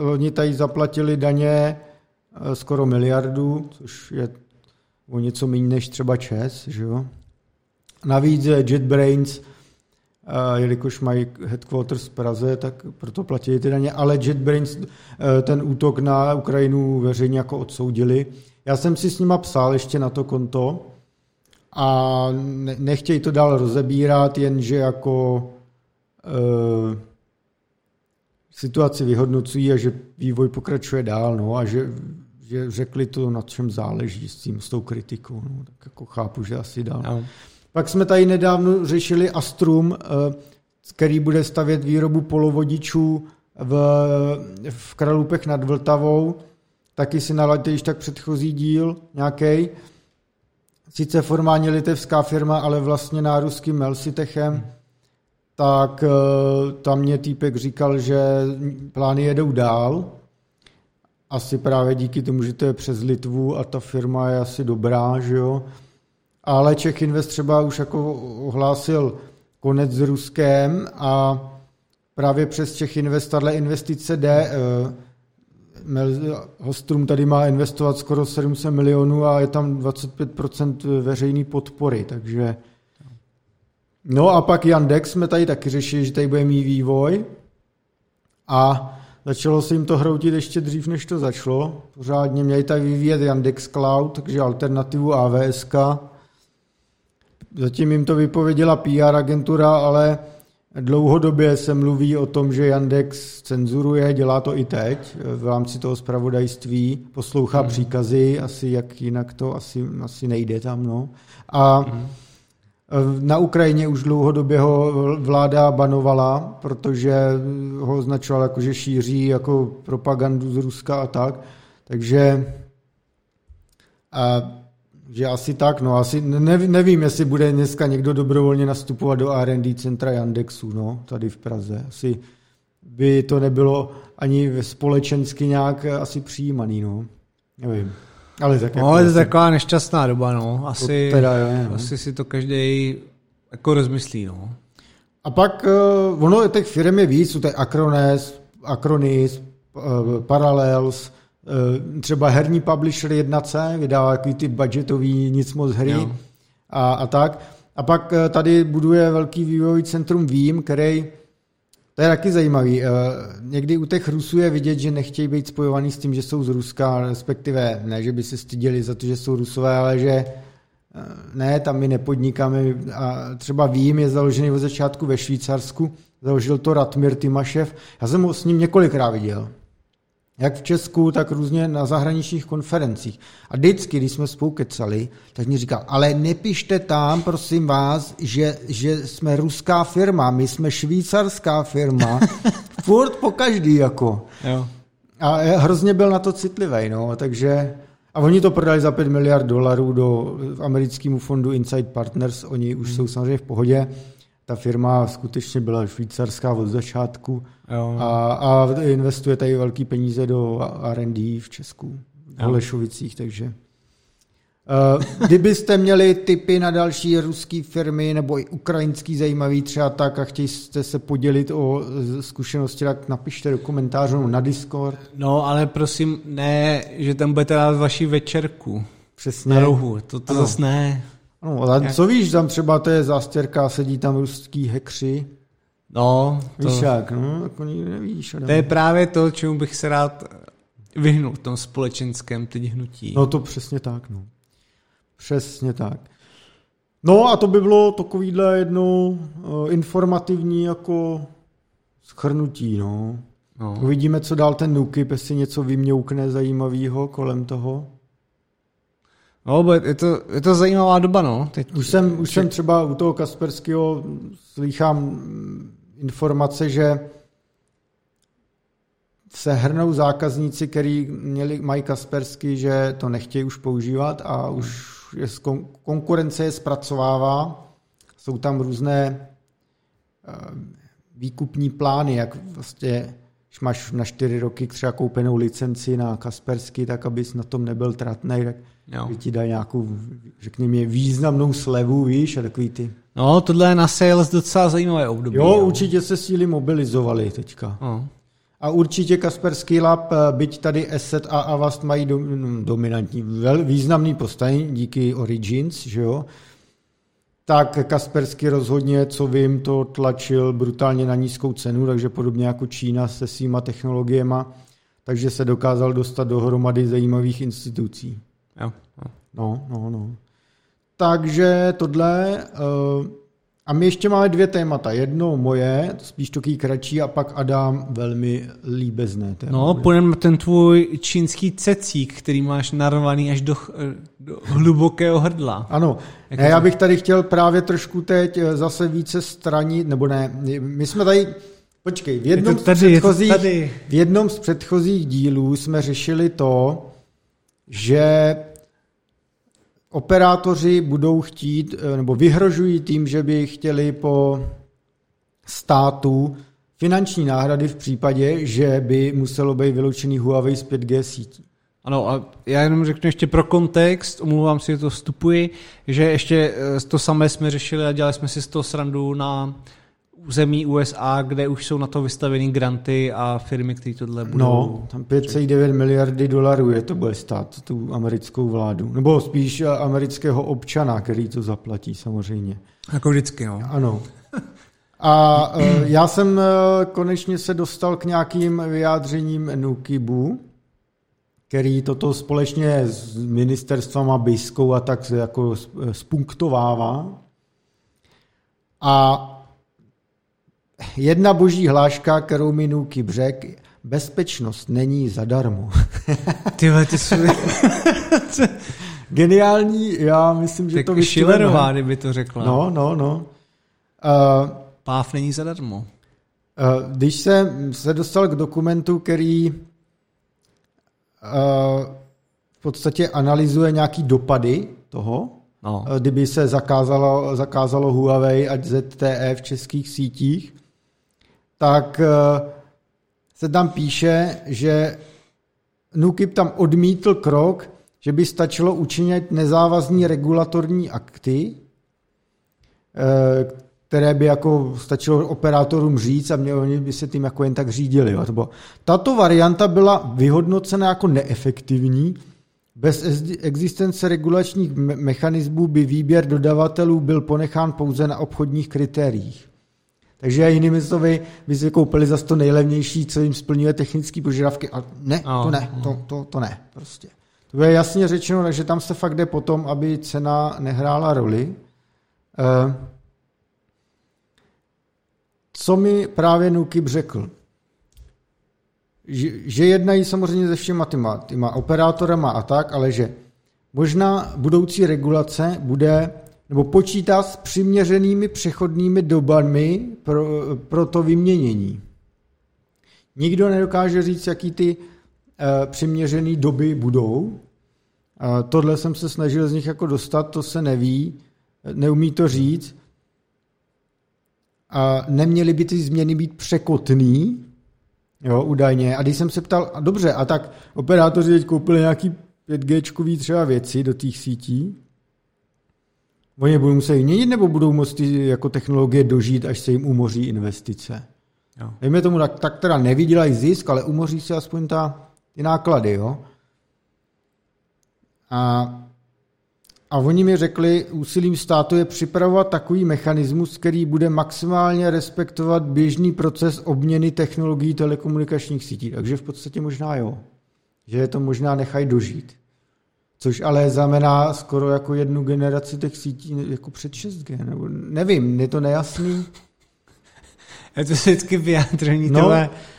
Oni tady zaplatili daně skoro 1 miliardu, což je o něco méně než třeba ČES, že jo? Navíc JetBrains, jelikož mají headquarters v Praze, tak proto platili ty daně, ale JetBrains ten útok na Ukrajinu veřejně jako odsoudili. Já jsem si s nima psal ještě na to konto a nechtějí to dál rozebírat, jenže jako situaci vyhodnocují a že vývoj pokračuje dál, no, a že řekli to, na čem záleží s tou kritikou. No, tak jako chápu, že asi dál. No. Pak jsme tady nedávno řešili Astrum, který bude stavět výrobu polovodičů v Kralupech nad Vltavou. Taky si nalaďte již tak předchozí díl nějaký. Sice formálně litevská firma, ale vlastně na ruským Melsitechem. tak tam mě týpek říkal, že plány jedou dál. Asi právě díky tomu, že to je přes Litvu a ta firma je asi dobrá, že jo. Ale Czech Invest třeba už jako ohlásil konec s Ruskem a právě přes Czech Invest tahle investice jde. Hostrum tady má investovat skoro 700 milionů a je tam 25% veřejné podpory, takže... No a pak Yandex jsme tady taky řešili, že tady bude mít vývoj a začalo se jim to hroutit ještě dřív, než to začalo. Pořádně měli tady vyvíjet Yandex Cloud, takže alternativu AWSK. Zatím jim to vypověděla PR agentura, ale dlouhodobě se mluví o tom, že Yandex cenzuruje, dělá to i teď v rámci toho zpravodajství, poslouchá příkazy, asi jak jinak to asi nejde tam. No. A na Ukrajině už dlouhodobě ho vláda banovala, protože ho označovala jako, že šíří jako propagandu z Ruska a tak. Takže že asi tak, no asi nevím, jestli bude dneska někdo dobrovolně nastupovat do R&D centra Yandexu, no, tady v Praze. Asi by to nebylo ani společensky nějak asi přijímaný, no. Nevím. Ale tak jako no, ale to je taková nešťastná doba, no. Asi, teda, je, no. Asi si to každý jako rozmyslí, no. A pak, ono těch firm je víc, jsou tady Acronis, Parallels, třeba herní publisher 1C, vydává takový ty budgetový, nic moc hry a tak. A pak tady buduje velký vývojový centrum Veeam, který, to je taky zajímavý, někdy u těch Rusů je vidět, že nechtějí být spojovaný s tím, že jsou z Ruska, respektive ne, že by se styděli za to, že jsou Rusové, ale že ne, tam my nepodnikáme. A třeba Veeam je založený od začátku ve Švýcarsku, založil to Ratmír Tymašev, já jsem ho s ním několikrát viděl. Jak v Česku, tak různě na zahraničních konferencích. A vždycky, když jsme spolu kecali, tak mi říkal, ale nepište tam, prosím vás, že jsme ruská firma, my jsme švýcarská firma, furt po každý jako. Jo. A hrozně byl na to citlivý, no, takže... A oni to prodali za $5 miliard do americkému fondu Inside Partners, oni už jsou samozřejmě v pohodě. Ta firma skutečně byla švýcarská od začátku a investuje tady velký peníze do R&D v Česku, v Holešovicích, takže. Kdybyste měli tipy na další ruské firmy nebo i ukrajinský zajímavý třeba tak a chtějí jste se podělit o zkušenosti, tak napište do komentářů na Discord. No, ale prosím, ne, že tam budete dát vaši večerku. Přesně. Na rohu, to zase ne... No, ale co víš, tam třeba to je zástěrka, sedí tam ruský hekři. No, to... Víš jak, no, jako nikdy nevíš. To je právě to, čemu bych se rád vyhnul v tom společenském teď hnutí. No to přesně tak, no. Přesně tak. No a to by bylo takovýhle jedno informativní jako shrnutí, no. No. Uvidíme, co dál ten NÚKIB, jestli něco vymňoukne zajímavého kolem toho. No, bo je to zajímavá doba, no. Teď. Už jsem třeba u toho Kasperského slýchám informace, že se hrnou zákazníci, který mají Kaspersky, že to nechtějí už používat a už konkurence je zpracovává. Jsou tam různé výkupní plány, jak vlastně... Když máš na 4 roky třeba koupenou licenci na Kaspersky, tak abys na tom nebyl tratnej, tak ti dají nějakou, řekněme, významnou slevu, víš, a takový ty. No, tohle je na sales docela zajímavé období. Jo, určitě se síly mobilizovaly teďka. No. A určitě Kaspersky Lab, byť tady ESET a Avast mají dominantní, významný postavení díky Origins, že jo, tak Kaspersky rozhodně, co vím, to tlačil brutálně na nízkou cenu, takže podobně jako Čína se svýma technologiema, takže se dokázal dostat dohromady zajímavých institucí. Jo. No. Takže tohle. A my ještě máme 2 témata. Jedno moje, spíš taky kratší, a pak Adam velmi líbezné téma. No, pojem ten tvůj čínský cecík, který máš narvaný až do hlubokého hrdla. Ano. Ne, já bych tady chtěl právě trošku teď zase více stranit, nebo ne, my jsme tady, počkej, v jednom z předchozích dílů jsme řešili to, že operátoři budou chtít, nebo vyhrožují tím, že by chtěli po státu finanční náhrady v případě, že by muselo být vyloučený Huawei z 5G sítí. Ano, a já jenom řeknu ještě pro kontext, omlouvám si, že to vstupuji, že ještě to samé jsme řešili a dělali jsme si z toho srandu na území USA, kde už jsou na to vystaveny granty a firmy, které tohle budou... No, tam 5,9 miliardy dolarů je to bude stát, tu americkou vládu. Nebo spíš amerického občana, který to zaplatí samozřejmě. Jako vždycky, jo. Ano. A já jsem konečně se dostal k nějakým vyjádřením NÚKIBu, který toto společně s ministerstvama BISkou a tak jako spunktovává. A jedna boží hláška, kterou mi NÚKIB řekl, bezpečnost není zadarmo. Tyhle, ty jsou... Geniální, já myslím, že tak to vyštívené. Schillerová, kdyby to řekla. No. Páv není zadarmo. Když jsem se dostal k dokumentu, který v podstatě analyzuje nějaký dopady toho, no. Kdyby se zakázalo Huawei a ZTE v českých sítích, tak se tam píše, že NÚKIB tam odmítl krok, že by stačilo učinit nezávazní regulatorní akty, které by jako stačilo operátorům říct a oni by se tím jako jen tak řídili. Tato varianta byla vyhodnocena jako neefektivní. Bez existence regulačních mechanismů by výběr dodavatelů byl ponechán pouze na obchodních kritériích. Takže jinými slovy, by si koupili zase to nejlevnější, co jim splňuje technické požadavky. A ne, to ne. Prostě. To je jasně řečeno, takže tam se fakt jde potom, aby cena nehrála roli. Co mi právě NÚKIB řekl? Že jednají samozřejmě se všema těma operátorama a tak, ale že možná budoucí regulace bude, nebo počítá s přiměřenými přechodnými dobami pro to vyměnění. Nikdo nedokáže říct, jaký ty přiměřené doby budou. Tohle jsem se snažil z nich jako dostat, to se neví, neumí to říct. Neměly by ty změny být překotný, jo, údajně. A když jsem se ptal, dobře, a tak operátoři teď koupili nějaký 5G třeba věci do těch sítí. Oni budou muset měnit, nebo budou moct ty jako technologie dožít, až se jim umoří investice? Jo. Dejme tomu, tak teda nevydělají zisk, ale umoří se aspoň ty náklady, jo. A oni mi řekli, úsilím státu je připravovat takový mechanismus, který bude maximálně respektovat běžný proces obměny technologií telekomunikačních sítí. Takže v podstatě možná jo, že to možná nechají dožít. Což ale znamená skoro jako jednu generaci těch sítí jako před 6G. Nebo nevím, je to nejasný. Je to vždycky vyjádření. No,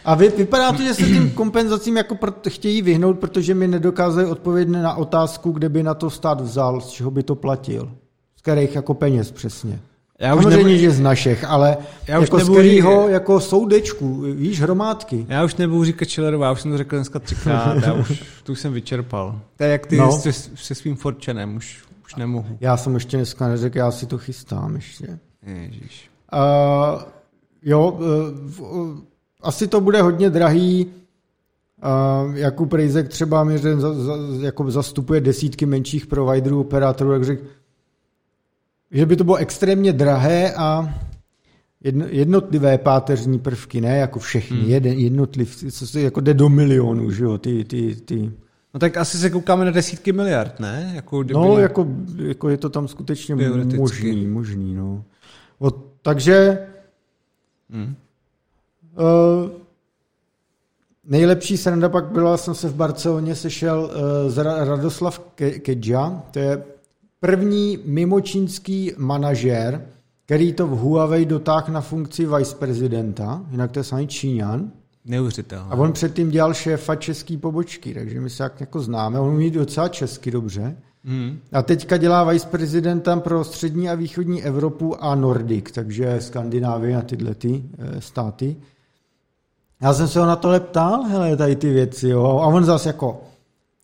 a vypadá to, že se tím kompenzacím jako chtějí vyhnout, protože mi nedokázají odpovědět na otázku, kde by na to stát vzal, z čeho by to platil. Z kterých jako peněz přesně. Samozřejmě, že z našich, ale já jako už z kterýho jako soudečku, víš, hromádky. Já už nebudu říkat Čelerová, já už jsem to řekl dneska 3krát, tu jsem vyčerpal. To je jak ty se svým forčenem, už nemohu. Já jsem ještě dneska neřekl, já si to chystám ještě. Ježíš. Jo, asi to bude hodně drahý. Jakub Rejzek třeba mi jako zastupuje desítky menších providerů, operátorů, jak řekl, že by to bylo extrémně drahé a jednotlivé páteřní prvky, ne jako všechny, jednotlivci, co se jako jde do milionů, že jo, ty. No tak asi se koukáme na desítky miliard, ne? Jako je to tam skutečně možný, no. Takže nejlepší sranda pak byla, jsem se v Barceloně sešel z Radoslav Kedža, to je první mimočínský manažér, který to v Huawei dotáhl na funkci viceprezidenta, jinak to je samý Číňan. Neuvěřitelné. A on předtím dělal šéfa český pobočky, takže my se jako známe, on umí docela česky dobře. A teďka dělá viceprezidentem pro střední a východní Evropu a Nordik, takže Skandinávie a tyhle ty státy. Já jsem se ho na tohle ptal, hele, tady ty věci, jo, a on zase jako,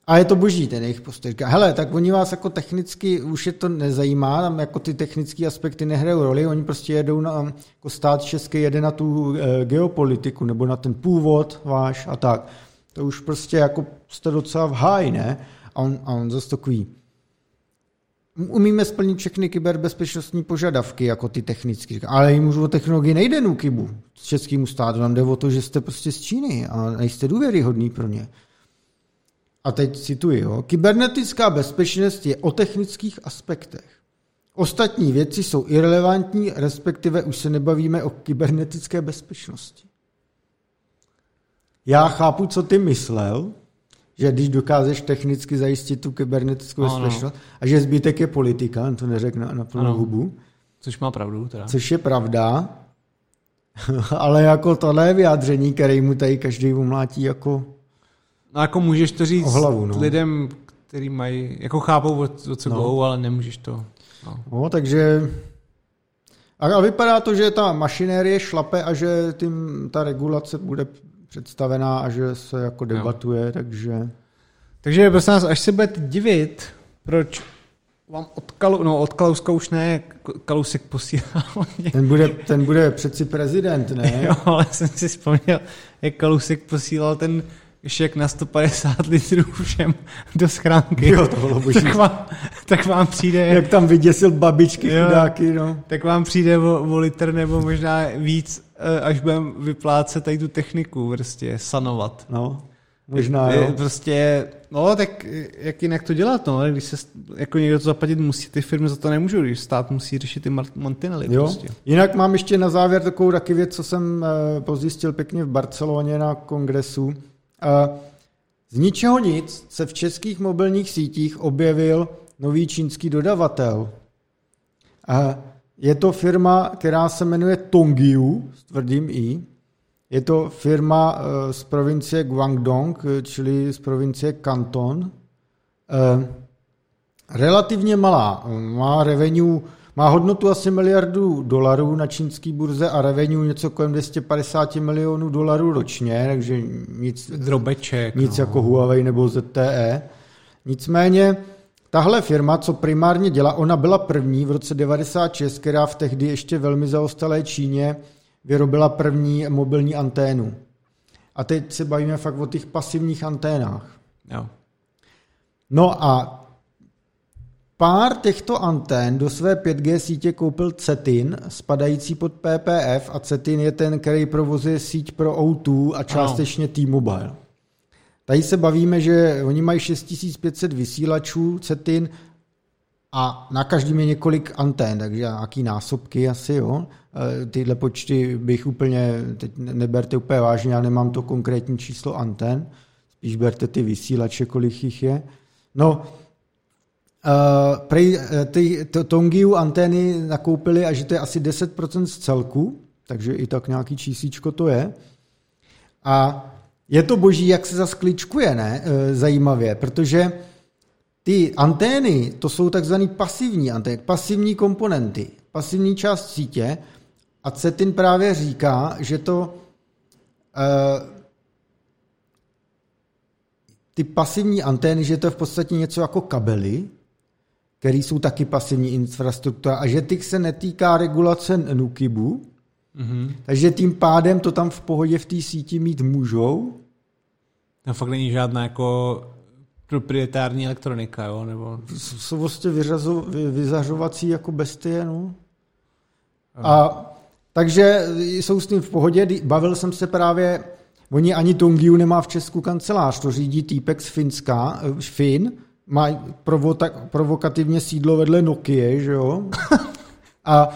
A je to boží ten jejich postoj. Hele, tak oni vás jako technicky už je to nezajímá, tam jako ty technické aspekty nehrajou roli, oni prostě jedou na jako stát český, jede na tu geopolitiku nebo na ten původ váš a tak. To už prostě jako jste docela v háji, ne? A on zase takový. Umíme splnit všechny kyberbezpečnostní požadavky, jako ty technické. Ale jim už o technologii nejde NÚKIBu, českému státu. Nám jde o to, že jste prostě z Číny a nejste důvěryhodný pro ně. A teď cituji, jo. Kybernetická bezpečnost je o technických aspektech. Ostatní věci jsou irelevantní, respektive už se nebavíme o kybernetické bezpečnosti. Já chápu, co ty myslel, že když dokážeš technicky zajistit tu kybernetickou bezpečnost a že zbytek je politika, on to neřekne na plnou hubu. Což má pravdu. Teda. Což je pravda, ale jako tohle je vyjádření, které mu tady každý umlátí jako... No jako můžeš to říct hlavu, no. Lidem, kteří mají, jako chápou, o co jdou, ale nemůžeš to. No takže... A vypadá to, že ta mašinérie šlape a že tím ta regulace bude představená a že se jako debatuje, no. Takže prosím vás, až se budete divit, proč vám od Kalouska už ne, Kalousek posílal. Ten bude přeci prezident, ne? Jo, ale jsem si vzpomněl, jak Kalousek posílal ten šek na 150 litrů všem do schránky. Jo, to bylo boží. Tak vám přijde... Jak tam vyděsil babičky, chudáky, no. Tak vám přijde o litr nebo možná víc, až budeme vyplácet tady tu techniku, prostě sanovat. No, možná jo. Prostě, no tak jak jinak to dělat, no, když se jako někdo to zaplatit musí, ty firmy za to nemůžou, když stát musí řešit ty mantinely. Jo, prostě. Jinak mám ještě na závěr takovou taky věc, co jsem pozjistil pěkně v Barceloně na kongresu. Z ničeho nic se v českých mobilních sítích objevil nový čínský dodavatel. Je to firma, která se jmenuje Tongyu, s tvrdým i. Je to firma z provincie Guangdong, čili z provincie Kanton. Relativně malá. Má hodnotu asi $1 miliard na čínský burze a revenue něco kolem $250 milionů ročně, takže nic, drobeček, nic jako Huawei nebo ZTE. Nicméně tahle firma, co primárně dělá, ona byla první v roce 1996, která v tehdy ještě velmi zaostalé Číně vyrobila první mobilní anténu. A teď se bavíme fakt o těch pasivních anténách. Jo. No a pár těchto antén do své 5G sítě koupil Cetin, spadající pod PPF, a Cetin je ten, který provozuje síť pro O2 a částečně T-Mobile. Tady se bavíme, že oni mají 6500 vysílačů Cetin a na každém je několik antén, takže nějaký násobky asi, jo. Tyhle počty bych úplně, teď neberte úplně vážně, já nemám to konkrétní číslo antén, spíš berte ty vysílače, kolik jich je. No, ty Tongyu antény nakoupili a že to je asi 10% z celku, takže i tak nějaký čísíčko to je. A je to boží, jak se zas kličkuje, ne? Zajímavě, protože ty antény, to jsou takzvané pasivní antény, pasivní komponenty, pasivní část sítě a Cetin právě říká, že to... ty pasivní antény, že to je v podstatě něco jako kabely, které jsou taky pasivní infrastruktura a že těch se netýká regulace NÚKIBu, takže tím pádem to tam v pohodě v té síti mít můžou. Tam fakt není žádná jako proprietární elektronika, jo? Nebo... Jsou vlastně vyzařovací jako bestie, no. A takže jsou s tím v pohodě. Bavil jsem se právě. Oni ani Tongyu nemá v Česku kancelář, to řídí týpek z Finska, Fin, má provokativně sídlo vedle Nokie, že jo? A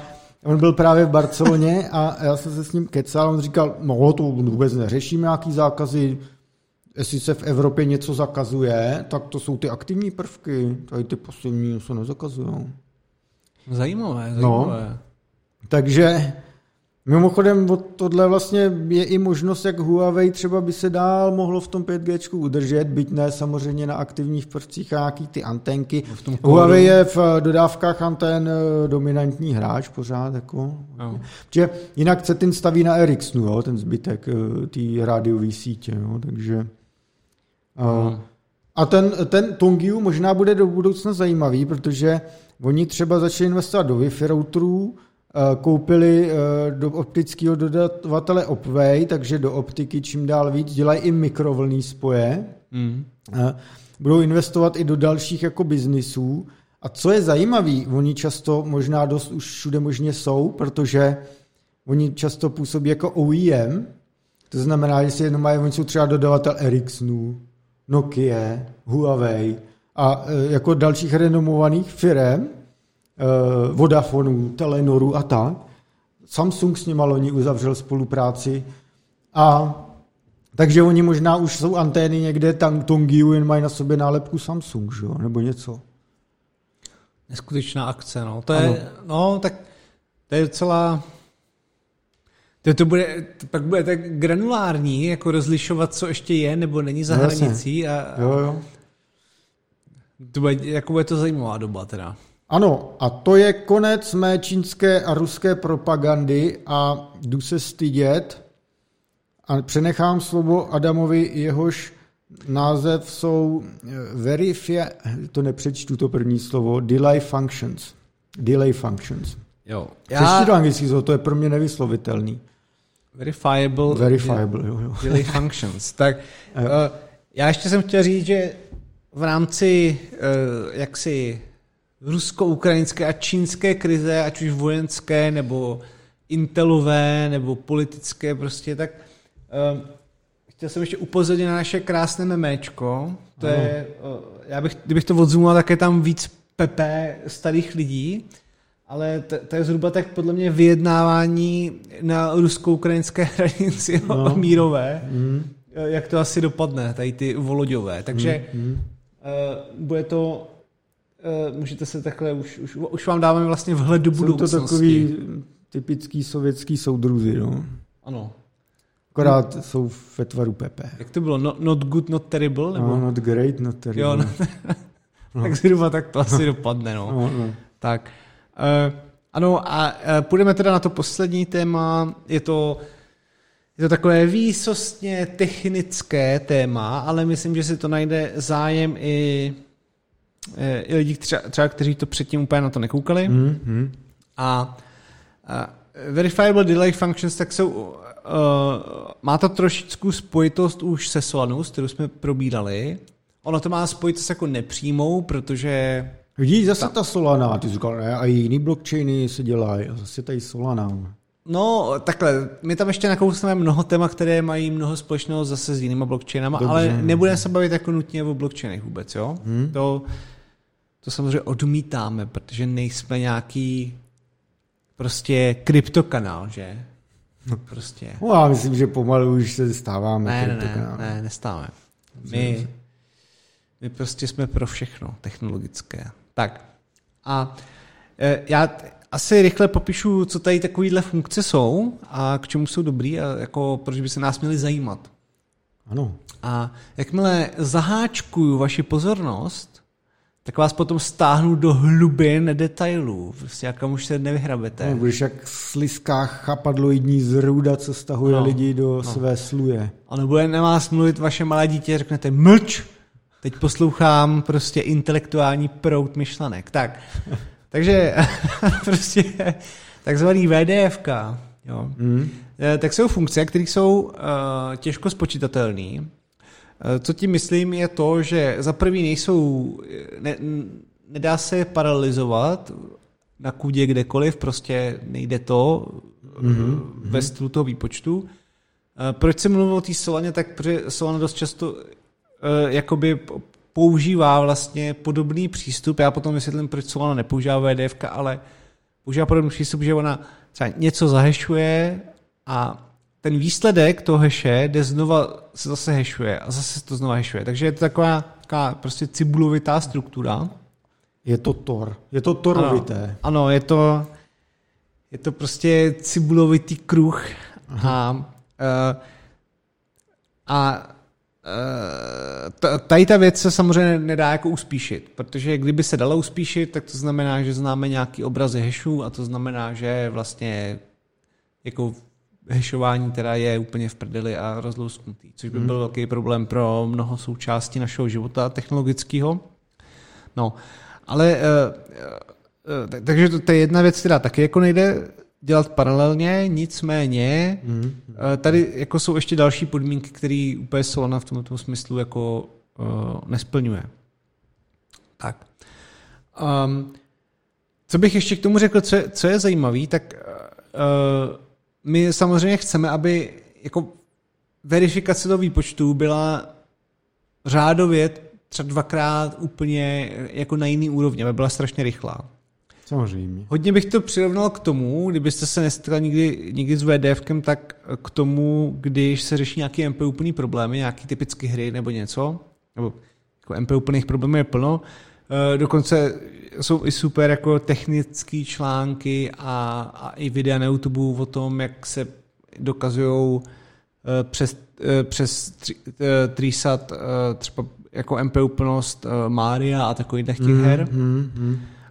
on byl právě v Barceloně a já jsem se s ním kecal, on říkal, no to vůbec neřeším nějaký zákazy, jestli se v Evropě něco zakazuje, tak to jsou ty aktivní prvky, tady ty pasivní se nezakazují. Zajímavé. No, takže... Mimochodem, tohle vlastně je i možnost, jak Huawei třeba by se dál mohlo v tom 5G udržet, byť ne samozřejmě na aktivních prvcích a nějaký ty anténky. Huawei je v dodávkách antén dominantní hráč pořád. Jako. No. Jinak Cetin staví na Ericssonu, jo, ten zbytek té rádiové sítě. Jo, takže... No. A ten Tongyu možná bude do budoucna zajímavý, protože oni třeba začali investovat do Wi-Fi routerů, koupili do optického dodavatele Opway, takže do optiky čím dál víc, dělají i mikrovlnné spoje, budou investovat i do dalších jako biznisů. A co je zajímavý, oni často možná dost už všude možně jsou, protože oni často působí jako OEM, to znamená, že si jenom mají, oni jsou třeba dodavatel Ericssonu, Nokia, Huawei a jako dalších renomovaných firem, Vodafonů, Telenoru a tak. Samsung s nima loni uzavřel spolupráci a takže oni možná už jsou antény někde, tam Tongyu jen mají na sobě nálepku Samsung, že? Nebo něco. Neskutečná akce, no. To je, no, tak to je docela... To bude, pak bude tak granulární, jako rozlišovat, co ještě je nebo není za hranicí. A, jo. To bude, jako bude to zajímavá doba teda. Ano, a to je konec mé čínské a ruské propagandy a jdu se stydět a přenechám slovo Adamovi, jehož název jsou to nepřečtu to první slovo, delay functions. Jo. Přečti do anglického, to je pro mě nevyslovitelný. Verifiable, jo. Delay functions. Tak já ještě jsem chtěl říct, že v rámci jaksi rusko-ukrajinské a čínské krize, ať už vojenské, nebo intelové, nebo politické prostě, tak chtěl jsem ještě upozornit na naše krásné memečko. To je, kdybych to odzoomoval, tak je tam víc Pepe starých lidí, ale to je zhruba tak podle mě vyjednávání na rusko-ukrajinské hranici mírové, jak to asi dopadne, tady ty Voloďové. Takže bude to, můžete se takhle, už vám dáváme vlastně vhled do budoucnosti. Jsou to takový typický sovětský soudruzi, no. Ano. Akorát jsou ve tvaru Pepe. Jak to bylo? Not good, not terrible? Nebo? No, not great, not terrible. Jo, tak zhruba tak to asi dopadne, no. Tak. Ano, a půjdeme teda na to poslední téma. Je to takové výsostně technické téma, ale myslím, že si to najde zájem i lidi, třeba, kteří to předtím úplně na to nekoukali. A verifiable delay functions, tak jsou, má to trošičku spojitost už se Solanou, s kterou jsme probírali. Ono to má spojitost jako nepřímou, protože... Vidíš, zase ta Solana, ty říkal, ne? A jiný blockchainy se dělají, a zase tady Solana. No, takhle, my tam ještě nakousneme mnoho téma, které mají mnoho společného zase s jinýma blockchainama, ale nebudeme se bavit jako nutně o blockchainech vůbec, jo? To samozřejmě odmítáme, protože nejsme nějaký prostě kryptokanál, že? Prostě. No, já myslím, že pomalu už se stáváme kryptokanál. Ne, nestáváme. My prostě jsme pro všechno technologické. Tak a já asi rychle popíšu, co tady takovýhle funkce jsou a k čemu jsou dobrý a jako proč by se nás měli zajímat. Ano. A jakmile zaháčkuju vaši pozornost, tak vás potom stáhnu do hlubin detailů, prostě jakam už se nevyhrabete. No, budeš jak slizká chapadloidní zrůda, co stahuje lidi do své sluje. A nebude na vás mluvit vaše malé dítě, řeknete mlč, teď poslouchám prostě intelektuální proud myšlenek. Tak. Takže prostě takzvaný VDFka. Jo. Tak jsou funkce, které jsou těžko spočítatelné. Co tím myslím je to, že za prvý nedá se je paralizovat na kůdě kdekoliv, prostě nejde to ve stylu toho výpočtu. Proč jsem mluvil o té Solaně, tak protože Solana dost často jakoby používá vlastně podobný přístup. Já potom vysvětlím, proč Solana nepoužívá VDFka, ale používá podobný přístup, že ona třeba něco zahešuje a ten výsledek toho heše jde znova, se zase hešuje a zase to znova hešuje. Takže je to taková prostě cibulovitá struktura. Je to torovité. Ano, je to prostě cibulovitý kruh. A tady ta věc se samozřejmě nedá jako uspíšit, protože kdyby se dala uspíšit, tak to znamená, že známe nějaký obrazy hashů a to znamená, že vlastně jako hashování teda je úplně v prdeli a rozlousknutý, což by byl velký problém pro mnoho součástí našeho života technologického. No, ale takže to je jedna věc, která taky jako nejde dělat paralelně, nicméně tady jako jsou ještě další podmínky, které úplně Solana v tomto smyslu jako nesplňuje. Tak. Co bych ještě k tomu řekl, co je zajímavý, tak my samozřejmě chceme, aby jako verifikace toho výpočtu byla řádově třeba dvakrát úplně jako na jiný úrovni, aby byla strašně rychlá. Samozřejmě. Hodně bych to přirovnal k tomu, kdybyste se nestkal nikdy s VDFkem, tak k tomu, když se řeší nějaké MP úplný problémy, nějaké typické hry nebo něco, nebo jako MP úplných problémů je plno, dokonce jsou i super jako technické články a i videa na YouTube o tom, jak se dokazují přes trýsat třeba jako MP úplnost Mária a takových těch her.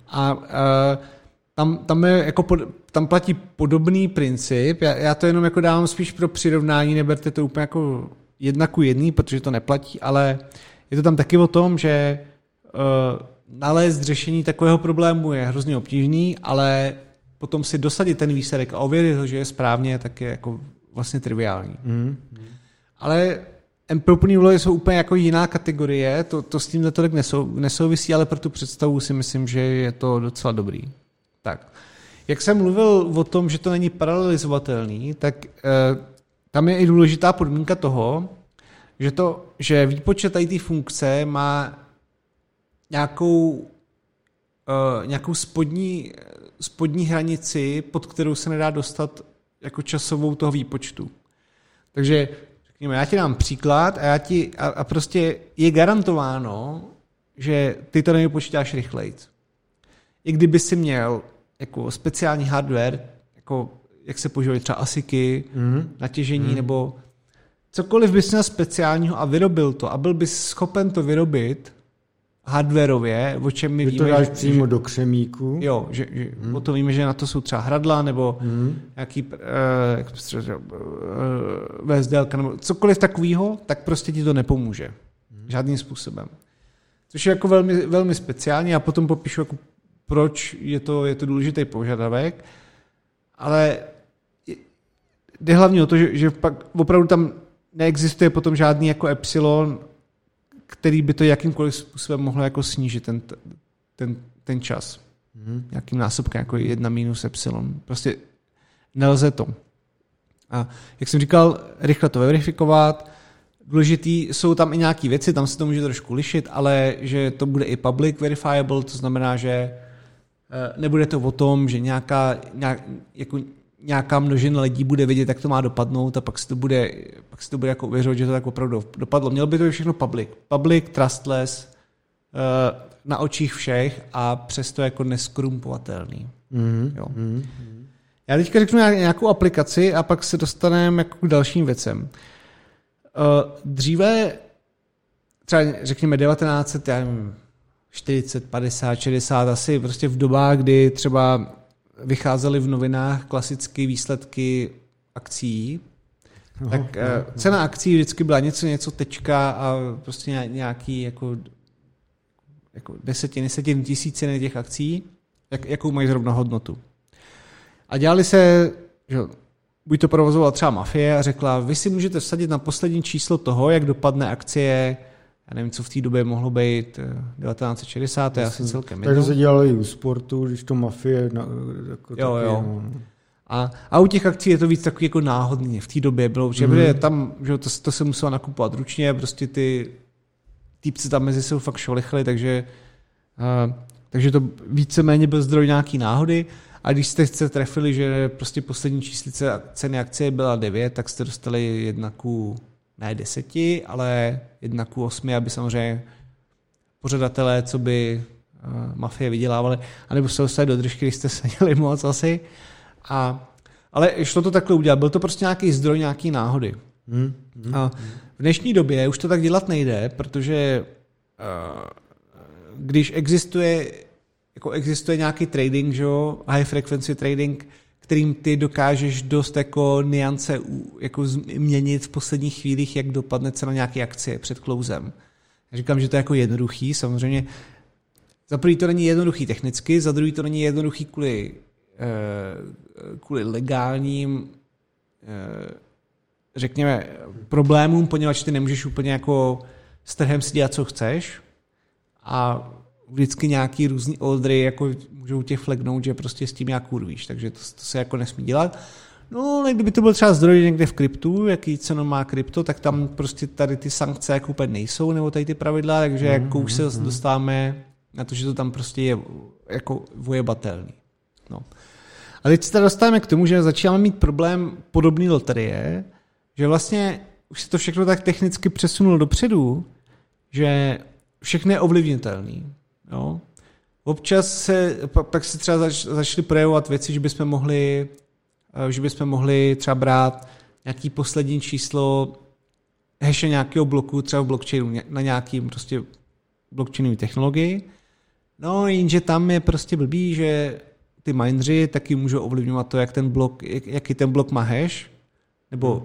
A tam je jako tam platí podobný princip. Já to jenom jako dávám spíš pro přirovnání, neberte to úplně jako 1:1, protože to neplatí, ale je to tam taky o tom, že nalézt řešení takového problému je hrozně obtížný, ale potom si dosadit ten výsledek a ověřit ho, že je správně, tak je jako vlastně triviální. Ale MPP úlohy jsou úplně jako jiná kategorie, to s tímhle tolik nesouvisí, ale pro tu představu si myslím, že je to docela dobrý. Tak. Jak jsem mluvil o tom, že to není paralelizovatelný, tak tam je i důležitá podmínka toho, že výpočet té funkce má nějakou spodní hranici, pod kterou se nedá dostat jako časovou toho výpočtu. Takže řekněme, já ti dám příklad a prostě je garantováno, že ty to nevypočítáš rychlejc. I kdyby si měl jako speciální hardware, jako jak se používají třeba ASICy, natěžení nebo cokoliv bys měl speciálního a vyrobil to a byl bys schopen to vyrobit hardwareově, o čem my víme, to dáš přímo do křemíku. Jo, o to víme, že na to jsou třeba hradla nebo nějaký VSDLka nebo cokoliv takovýho, tak prostě ti to nepomůže. Žádným způsobem. Což je jako velmi, velmi speciální. Já potom popíšu, jako, proč je to důležitý požadavek, ale jde hlavně o to, že pak opravdu tam neexistuje potom žádný jako epsilon, který by to jakýmkoliv způsobem mohlo jako snížit ten čas. Nějakým násobkem, jako 1 minus epsilon. Prostě nelze to. A jak jsem říkal, rychle to verifikovat. Důležitý jsou tam i nějaké věci, tam se to může trošku lišit, ale že to bude i public verifiable, to znamená, že nebude to o tom, že nějaká množina lidí bude vědět, jak to má dopadnout a pak se to bude jako uvěřovat, že to tak opravdu dopadlo. Mělo by to být všechno public. Public, trustless, na očích všech a přesto jako neskorumpovatelný. Jo. Já teďka řeknu nějakou aplikaci a pak se dostaneme jako k dalším věcem. Dříve, třeba řekněme 1940, 50, 60, asi prostě v dobách, kdy třeba vycházely v novinách klasické výsledky akcí, tak cena akcí vždycky byla něco tečka a prostě nějaký jako desetin tisíciny těch akcí, jakou mají zrovna hodnotu. A dělali se, že buď to provozovala třeba mafie a řekla, vy si můžete vsadit na poslední číslo toho, jak dopadne akcie, já nevím, co v té době mohlo být 1960. asi celkem. Takže se dělalo i u sportu, když to mafie... Jo. A u těch akcí je to víc takový jako náhodný. V té době bylo, protože tam, že to se muselo nakupovat ručně, prostě ty týpci tam mezi sebou fakt šolechli, takže to víceméně byl zdroj nějaký náhody. A když jste se trefili, že prostě poslední číslice ceny akcie byla 9, tak jste dostali 1:10, ale 1:8, aby samozřejmě pořadatelé, co by mafie vydělávali, anebo se dostali do držky, když jste seděli moc asi. Ale šlo to takhle udělat. Byl to prostě nějaký zdroj, nějaký náhody. A v dnešní době už to tak dělat nejde, protože když existuje nějaký trading, high frequency trading, kterým ty dokážeš dost jako niance jako změnit v posledních chvílích, jak dopadne cena nějaké akcie před klouzem. Říkám, že to je jako jednoduchý, samozřejmě. Za prvý to není jednoduchý technicky, za druhý to není jednoduchý kvůli legálním řekněme problémům, poněvadž ty nemůžeš úplně jako s trhem si dělat, co chceš, a vždycky nějaký různý oldry jako můžou tě flagnout, že prostě s tím nějak urvíš, takže to se jako nesmí dělat. No, kdyby to byl třeba zdroj někde v kryptu, jaký cenu má krypto, tak tam prostě tady ty sankce jako úplně nejsou, nebo tady ty pravidla, takže jako už se dostáváme na to, že to tam prostě je jako vojebatelný. No. A teď se dostáváme k tomu, že začínáme mít problém podobný loterie, že vlastně už se to všechno tak technicky přesunulo dopředu, že všechno je ovlivnitelné. Jo. Občas se, pak se třeba začaly projevovat věci, že bychom mohli třeba brát nějaký poslední číslo hashe nějakého bloku, třeba v blockchainu, na nějakým prostě blockchainový technologii. No, jenže tam je prostě blbý, že ty mineři taky můžou ovlivňovat to, jaký ten blok má hash, nebo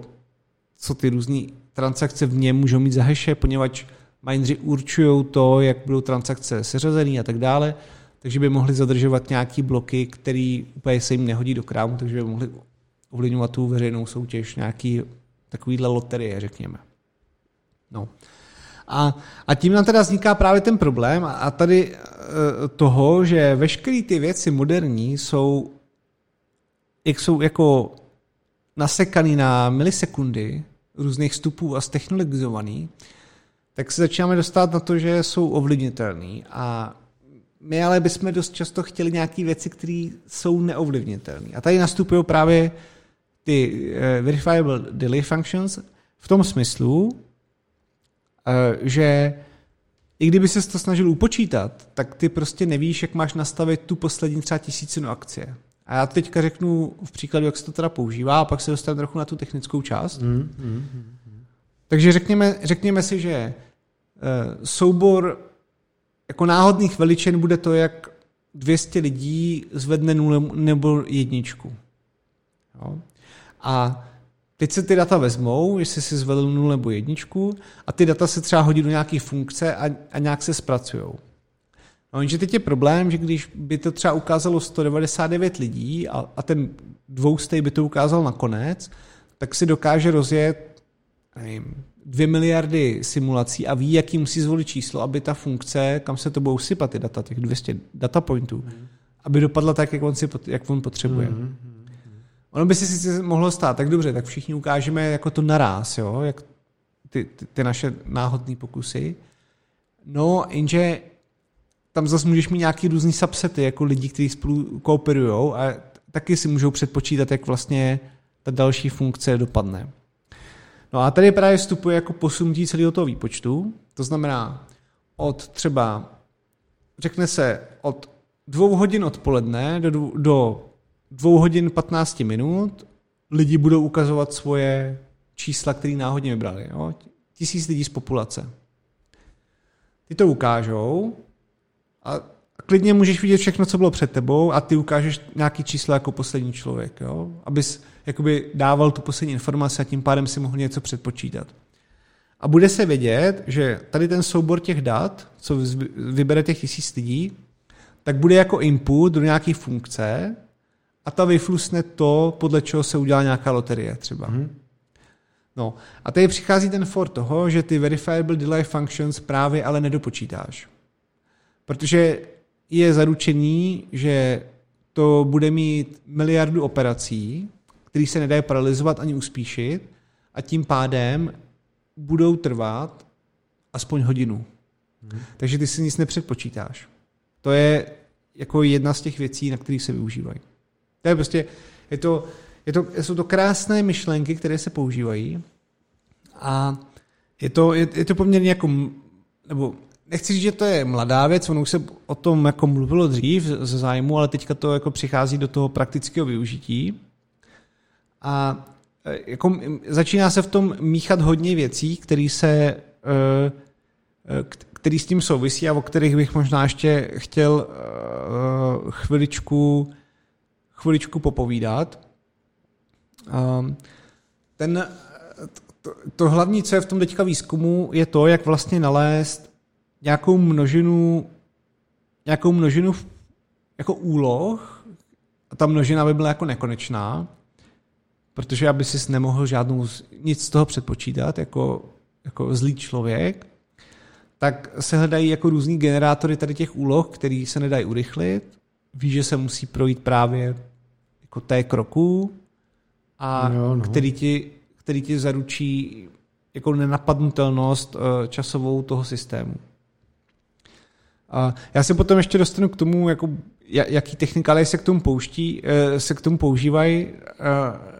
co ty různé transakce v něm můžou mít za hashe, poněvadž mineři určují to, jak budou transakce seřazený a tak dále, takže by mohli zadržovat nějaký bloky, který úplně se jim nehodí do krámu, takže by mohli ovlivňovat tu veřejnou soutěž, nějaký takovýhle loterie, řekněme. No. A tím nám teda vzniká právě ten problém a tady toho, že veškeré ty věci moderní jsou jako nasekaný na milisekundy různých vstupů a ztechnologizovaný, tak se začínáme dostat na to, že jsou ovlivnitelný. A my ale bychom dost často chtěli nějaké věci, které jsou neovlivnitelné. A tady nastupují právě ty verifiable delay functions v tom smyslu, že i kdyby ses to snažil upočítat, tak ty prostě nevíš, jak máš nastavit tu poslední třeba tisícinu akcie. A já teďka řeknu v příkladu, jak se to teda používá, a pak se dostanu trochu na tu technickou část. Takže řekněme si, že soubor jako náhodných veličin bude to, jak 200 lidí zvedne nulu nebo jedničku. Jo. A teď se ty data vezmou, jestli si zvedl nulu nebo jedničku, a ty data se třeba hodí do nějaké funkce a nějak se zpracujou. No, jenže teď je problém, že když by to třeba ukázalo 199 lidí a ten 200 by to ukázal nakonec, tak si dokáže rozjet 2 miliardy simulací a ví, jaký musí zvolit číslo, aby ta funkce, kam se to budou sypat ty data, těch 200 data pointů, aby dopadla tak, jak on potřebuje. Ono by se sice mohlo stát, tak dobře, tak všichni ukážeme jako to naráz, jo, jak ty naše náhodné pokusy. No, jenže tam zase můžeš mít nějaký různý subsety, jako lidi, kteří spolu kooperujou a taky si můžou předpočítat, jak vlastně ta další funkce dopadne. No a tady právě vstupuje jako posunutí celého toho výpočtu, to znamená od třeba, řekne se od 2 hodin odpoledne do 2 hodin 15 minut lidi budou ukazovat svoje čísla, které náhodně vybrali. Jo? 1000 lidí z populace. Ty to ukážou a klidně můžeš vidět všechno, co bylo před tebou, a ty ukážeš nějaký čísla jako poslední člověk, jo? Abys jakoby dával tu poslední informaci a tím pádem si mohl něco předpočítat. A bude se vědět, že tady ten soubor těch dat, co vybere těch 1000 lidí, tak bude jako input do nějaké funkce, a ta vyflusne to, podle čeho se udělá nějaká loterie třeba. No, a tady přichází ten for toho, že ty verifiable delay functions právě ale nedopočítáš. Protože je zaručený, že to bude mít miliardu operací, které se nedají paralizovat ani uspíšit, a tím pádem budou trvat aspoň hodinu. Takže ty si nic nepředpočítáš. To je jako jedna z těch věcí, na kterých se využívají. To je prostě, jsou to krásné myšlenky, které se používají, a je to poměrně jako, nebo nechci říct, že to je mladá věc, ono už se o tom jako mluvilo dřív ze zájmu, ale teďka to jako přichází do toho praktického využití a jako začíná se v tom míchat hodně věcí, které s tím souvisí a o kterých bych možná ještě chtěl chviličku chviličku popovídat. To hlavní, co je v tom teďka výzkumu, je to, jak vlastně nalézt nějakou množinu jako úloh, a ta množina by byla jako nekonečná, protože aby si nemohl nic z toho předpočítat jako zlý člověk, tak se hledají jako různý generátory tady těch úloh, které se nedají urychlit. Ví, že se musí projít právě jako té kroku, a no. který ti zaručí jako nenapadnutelnost časovou toho systému. A já se potom ještě dostanu k tomu, jako, jaký technikály se k tomu používají.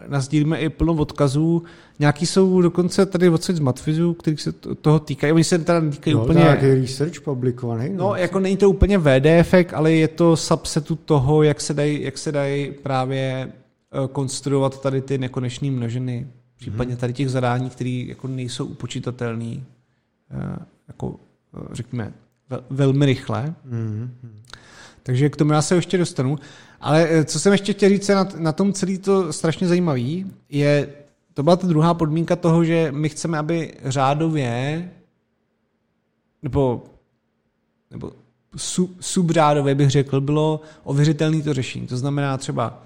Nazdílíme i plno odkazů. Nějaký jsou dokonce tady odsaď z Matfizu, kterých se toho týkají. Oni se teda týkají úplně... Nějaký research publikovaný. No, jako není to úplně VDF, ale je to subsetu toho, jak se dají právě konstruovat tady ty nekonečné množiny. Případně tady těch zadání, které jako nejsou upočítatelné, jako řekněme, velmi rychle. Mm-hmm. Takže k tomu já se ještě dostanu. Ale co jsem ještě chtěl říct, na tom celý to strašně zajímavý, to byla ta druhá podmínka toho, že my chceme, aby řádově nebo subřádově bych řekl, bylo ověřitelné to řešení. To znamená třeba,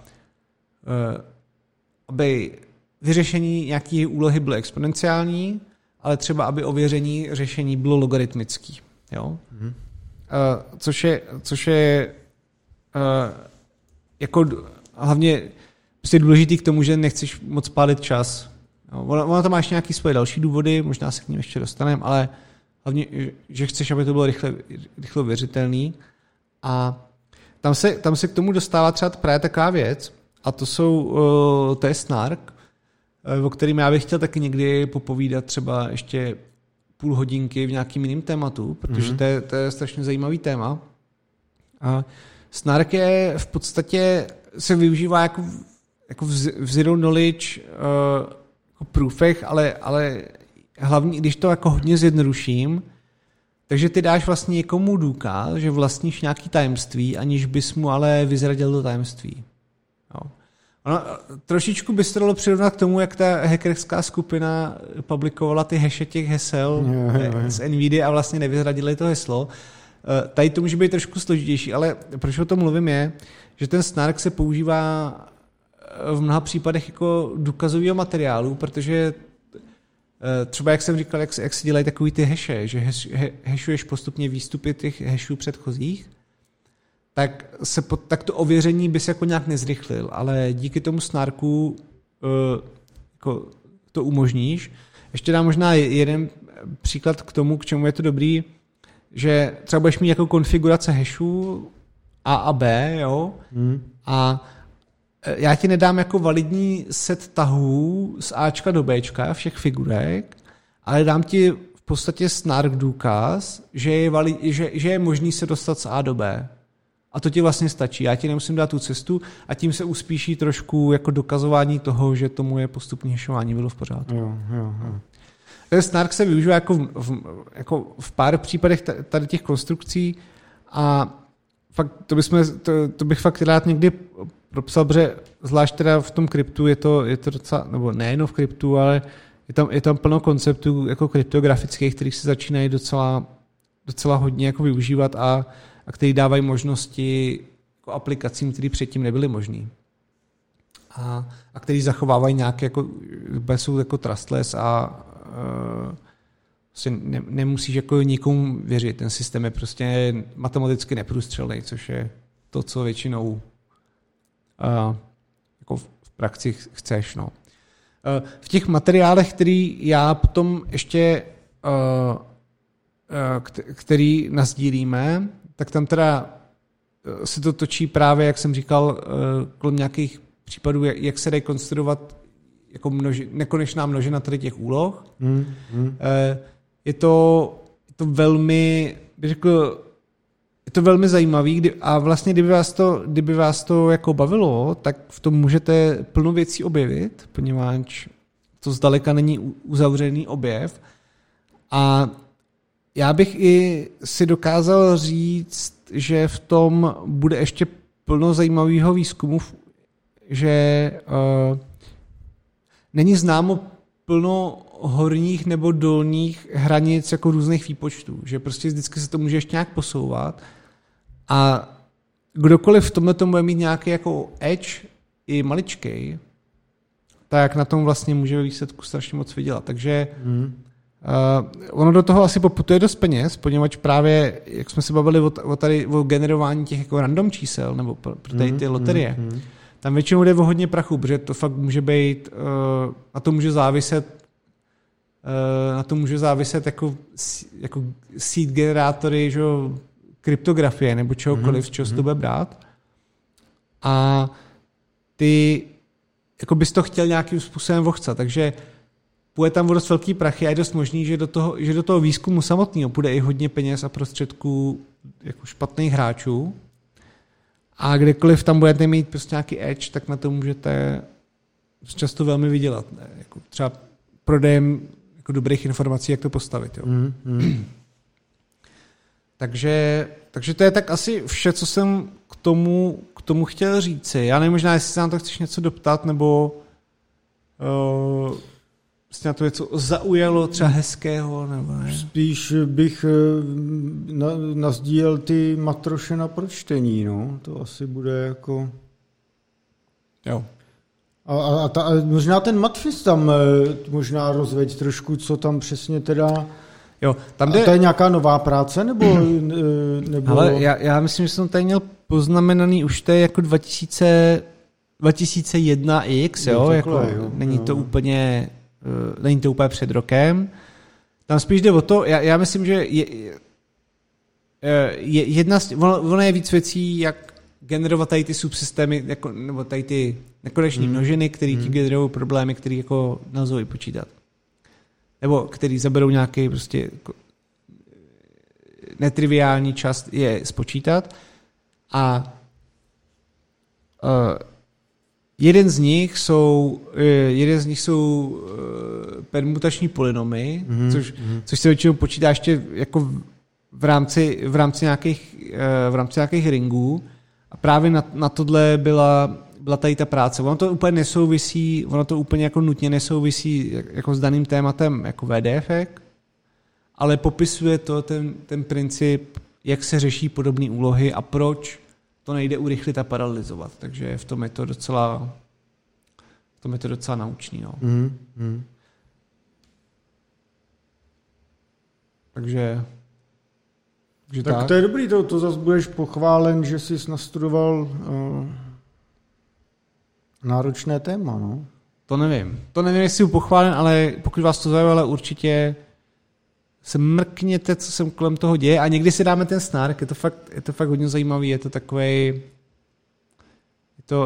aby vyřešení nějaké úlohy bylo exponenciální, ale třeba, aby ověření řešení bylo logaritmické. Jo? Mm-hmm. Což je jako hlavně prostě důležitý k tomu, že nechceš moc pálit čas. Ono to má ještě nějaké svoje další důvody, možná se k ním ještě dostaneme, ale hlavně, že chceš, aby to bylo rychle věřitelný. A tam se k tomu dostává třeba právě taková věc, a to je SNARK, o kterým já bych chtěl taky někdy popovídat třeba ještě půl hodinky v nějakým jiným tématu, protože to je strašně zajímavý téma. A SNARK je v podstatě, se využívá jako v zero knowledge jako proofech, ale hlavně, když to jako hodně zjednoduším, takže ty dáš vlastně někomu důkaz, že vlastníš nějaký tajemství, aniž bys mu ale vyzradil to tajemství. Jo. Ono, trošičku by se dalo přirovnat k tomu, jak ta hackerská skupina publikovala ty hashe těch hesel z Nvidia a vlastně nevyzradili to heslo. Tady to může být trošku složitější, ale proč o tom mluvím je, že ten snark se používá v mnoha případech jako důkazového materiálu, protože třeba jak jsem říkal, jak se dělají takový ty hashe, že hashuješ postupně výstupy těch hashů předchozích, tak to ověření by se jako nějak nezrychlil, ale díky tomu snarku jako to umožníš. Ještě dám možná jeden příklad k tomu, k čemu je to dobrý, že třeba budeš mít jako konfigurace hashů A a B, jo? A já ti nedám jako validní set tahů z Ačka do Bčka všech figurek, ale dám ti v podstatě snark důkaz, že je možný se dostat z A do B. A to ti vlastně stačí. Já ti nemusím dát tu cestu a tím se uspíší trošku jako dokazování toho, že to moje postupné hešování bylo v pořádku. Jo. Ten snark se využívá jako v pár případech tady těch konstrukcí a fakt to bych fakt rád někdy propsal, protože zvlášť teda v tom kryptu je to docela, nebo nejen v kryptu, ale je tam plno konceptů jako kryptografických, kterých se začínají docela hodně jako využívat a který dávají možnosti jako aplikacím, které předtím nebyly možné. A který zachovávají nějaké, jsou jako trustless a prostě nemusíš jako nikomu věřit. Ten systém je prostě matematicky neprůstřelný, což je to, co většinou jako v praxi chceš. No. V těch materiálech, který já potom ještě který nasdílíme, tak tam teda se to točí právě, jak jsem říkal, kolem nějakých případů, jak se dají konstruovat jako nekonečná množina tady těch úloh. Je to velmi, bych řekl, je to velmi zajímavý a vlastně kdyby vás to jako bavilo, tak v tom můžete plno věcí objevit, poněvadž to zdaleka není uzavřený objev. A já bych i si dokázal říct, že v tom bude ještě plno zajímavého výzkumu že není známo plno horních nebo dolních hranic jako různých výpočtů, že prostě vždycky se to může ještě nějak posouvat a kdokoliv v tomhle tomu bude mít nějaký jako edge i maličkej, tak na tom vlastně může ve výsledku strašně moc vydělat. Takže ono do toho asi poputuje dost peněz, poněvadž právě, jak jsme se bavili o generování těch jako random čísel nebo pro tady ty loterie, tam většinou jde o hodně prachu, protože to fakt může být, na to může záviset jako seed generátory, že kryptografie nebo čehokoliv, z čeho se to bude brát. A ty jako bys to chtěl nějakým způsobem vohcat, takže půjde tam o dost velký prachy a je dost možný, že do toho výzkumu samotného půjde i hodně peněz a prostředků jako špatných hráčů. A kdekoliv tam budete mít prostě nějaký edge, tak na to můžete často velmi vydělat. Ne? Jako třeba prodejem jako dobrých informací, jak to postavit. Jo? Takže to je tak asi vše, co jsem k tomu chtěl říci. Já nevím, možná, jestli se na to chceš něco doptat, nebo jestli na to něco zaujalo třeba hezkého, nebo ne? Spíš bych nazdíl ty matroše na pročtení, no. To asi bude jako... Jo. A možná ten matfis tam možná rozveď trošku, co tam přesně teda... Jo, tam jde... A to je nějaká nová práce, nebo... Ale já myslím, že jsem tady měl poznamenaný už to je jako 2001X, jo? Není to úplně před rokem. Tam spíš jde o to, já myslím, že je jedna z... Ono je víc věcí, jak generovat tady ty subsystémy, jako, nebo tady ty nekoneční množiny, které ti generují problémy, které jako nelze vypočítat. Nebo který zaberou nějaký prostě netriviální čas je spočítat. A jeden z nich jsou permutační polynomy, což se většinou počítá ještě jako v rámci nějakých ringů. A právě na tohle byla tady ta práce. Ono to úplně jako nutně nesouvisí jako s daným tématem jako VDFek, ale popisuje to ten princip, jak se řeší podobné úlohy a proč to nejde urychlit a paralizovat. Takže v tom je to docela naučný. No. Takže tak to je dobrý, to zase budeš pochválen, že jsi nastudoval náročné téma, no. To nevím, jestli jsi pochválen, ale pokud vás to zajímalo, určitě se mrkněte, co se kolem toho děje a někdy si dáme ten snark, je to fakt hodně zajímavý, je to takovej,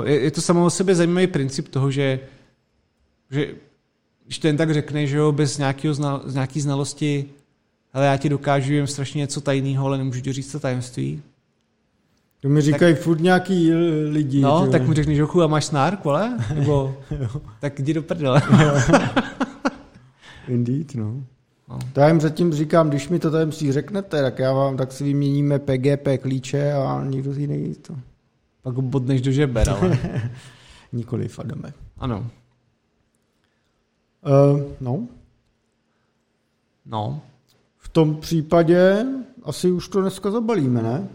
je to samo o sobě zajímavý princip toho, že když ten tak řekne, že jo, bez nějaký znalosti, ale já ti dokážu jen strašně něco tajného, ale nemůžu ti říct to tajemství. To mi říkají furt nějaký lidi. No, těme. Tak mu řekneš, že a máš snark, vole? Nebo tak jdi do prdele. Indeed, no. To já jim zatím říkám, když mi to tajemství řeknete, tak si vyměníme PGP klíče a nikdo jiný to. Pak ho bodneš do žeber, ale. Nikoliv, Adame. Ano. No. V tom případě asi už to dneska zabalíme, ne?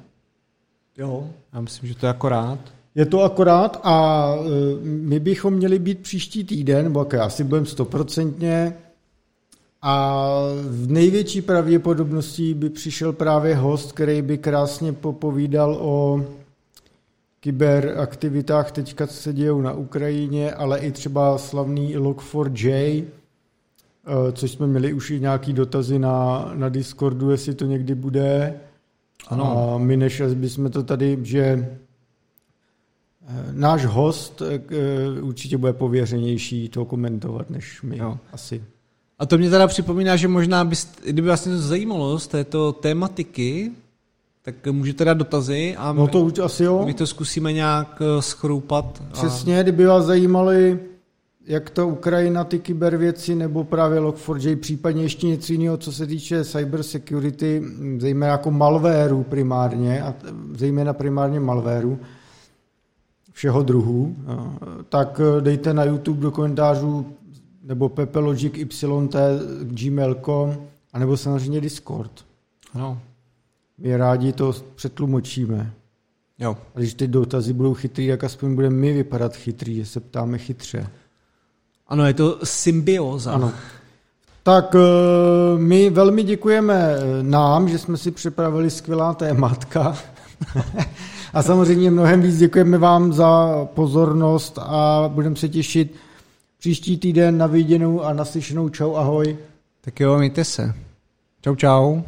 Jo, já myslím, že to je akorát. Je to akorát a my bychom měli být příští týden, bo asi budeme 100% a v největší pravděpodobností by přišel právě host, který by krásně popovídal o kyberaktivitách teďka, co se dějou na Ukrajině, ale i třeba slavný Log4j, což jsme měli už i nějaký dotazy na Discordu, jestli to někdy bude. Ano. A my než bychom to tady, že náš host určitě bude pověřenější to komentovat, než my asi. A to mě teda připomíná, že možná, kdyby vás něco zajímalo z této tématiky, tak můžete dát dotazy a no to už asi jo. My to zkusíme nějak schroupat. Přesně, kdyby vás zajímaly, jak to Ukrajina, ty kybervěci, nebo právě Log4j, případně ještě něco jiného, co se týče cyber security, zejména jako malwareu primárně, a zejména primárně malwareu, všeho druhu, tak dejte na YouTube do komentářů nebo Pepe Logic YT gmail.com a nebo samozřejmě Discord. No. My rádi to přetlumočíme. Jo. A když ty dotazy budou chytrý, tak aspoň budeme my vypadat chytrý, že se ptáme chytře. Ano, je to symbióza. Ano. Tak my velmi děkujeme nám, že jsme si připravili skvělá tématka. A samozřejmě mnohem víc děkujeme vám za pozornost a budeme se těšit příští týden na viděnou a naslyšenou. Čau, ahoj. Tak jo, mějte se. Čau, čau.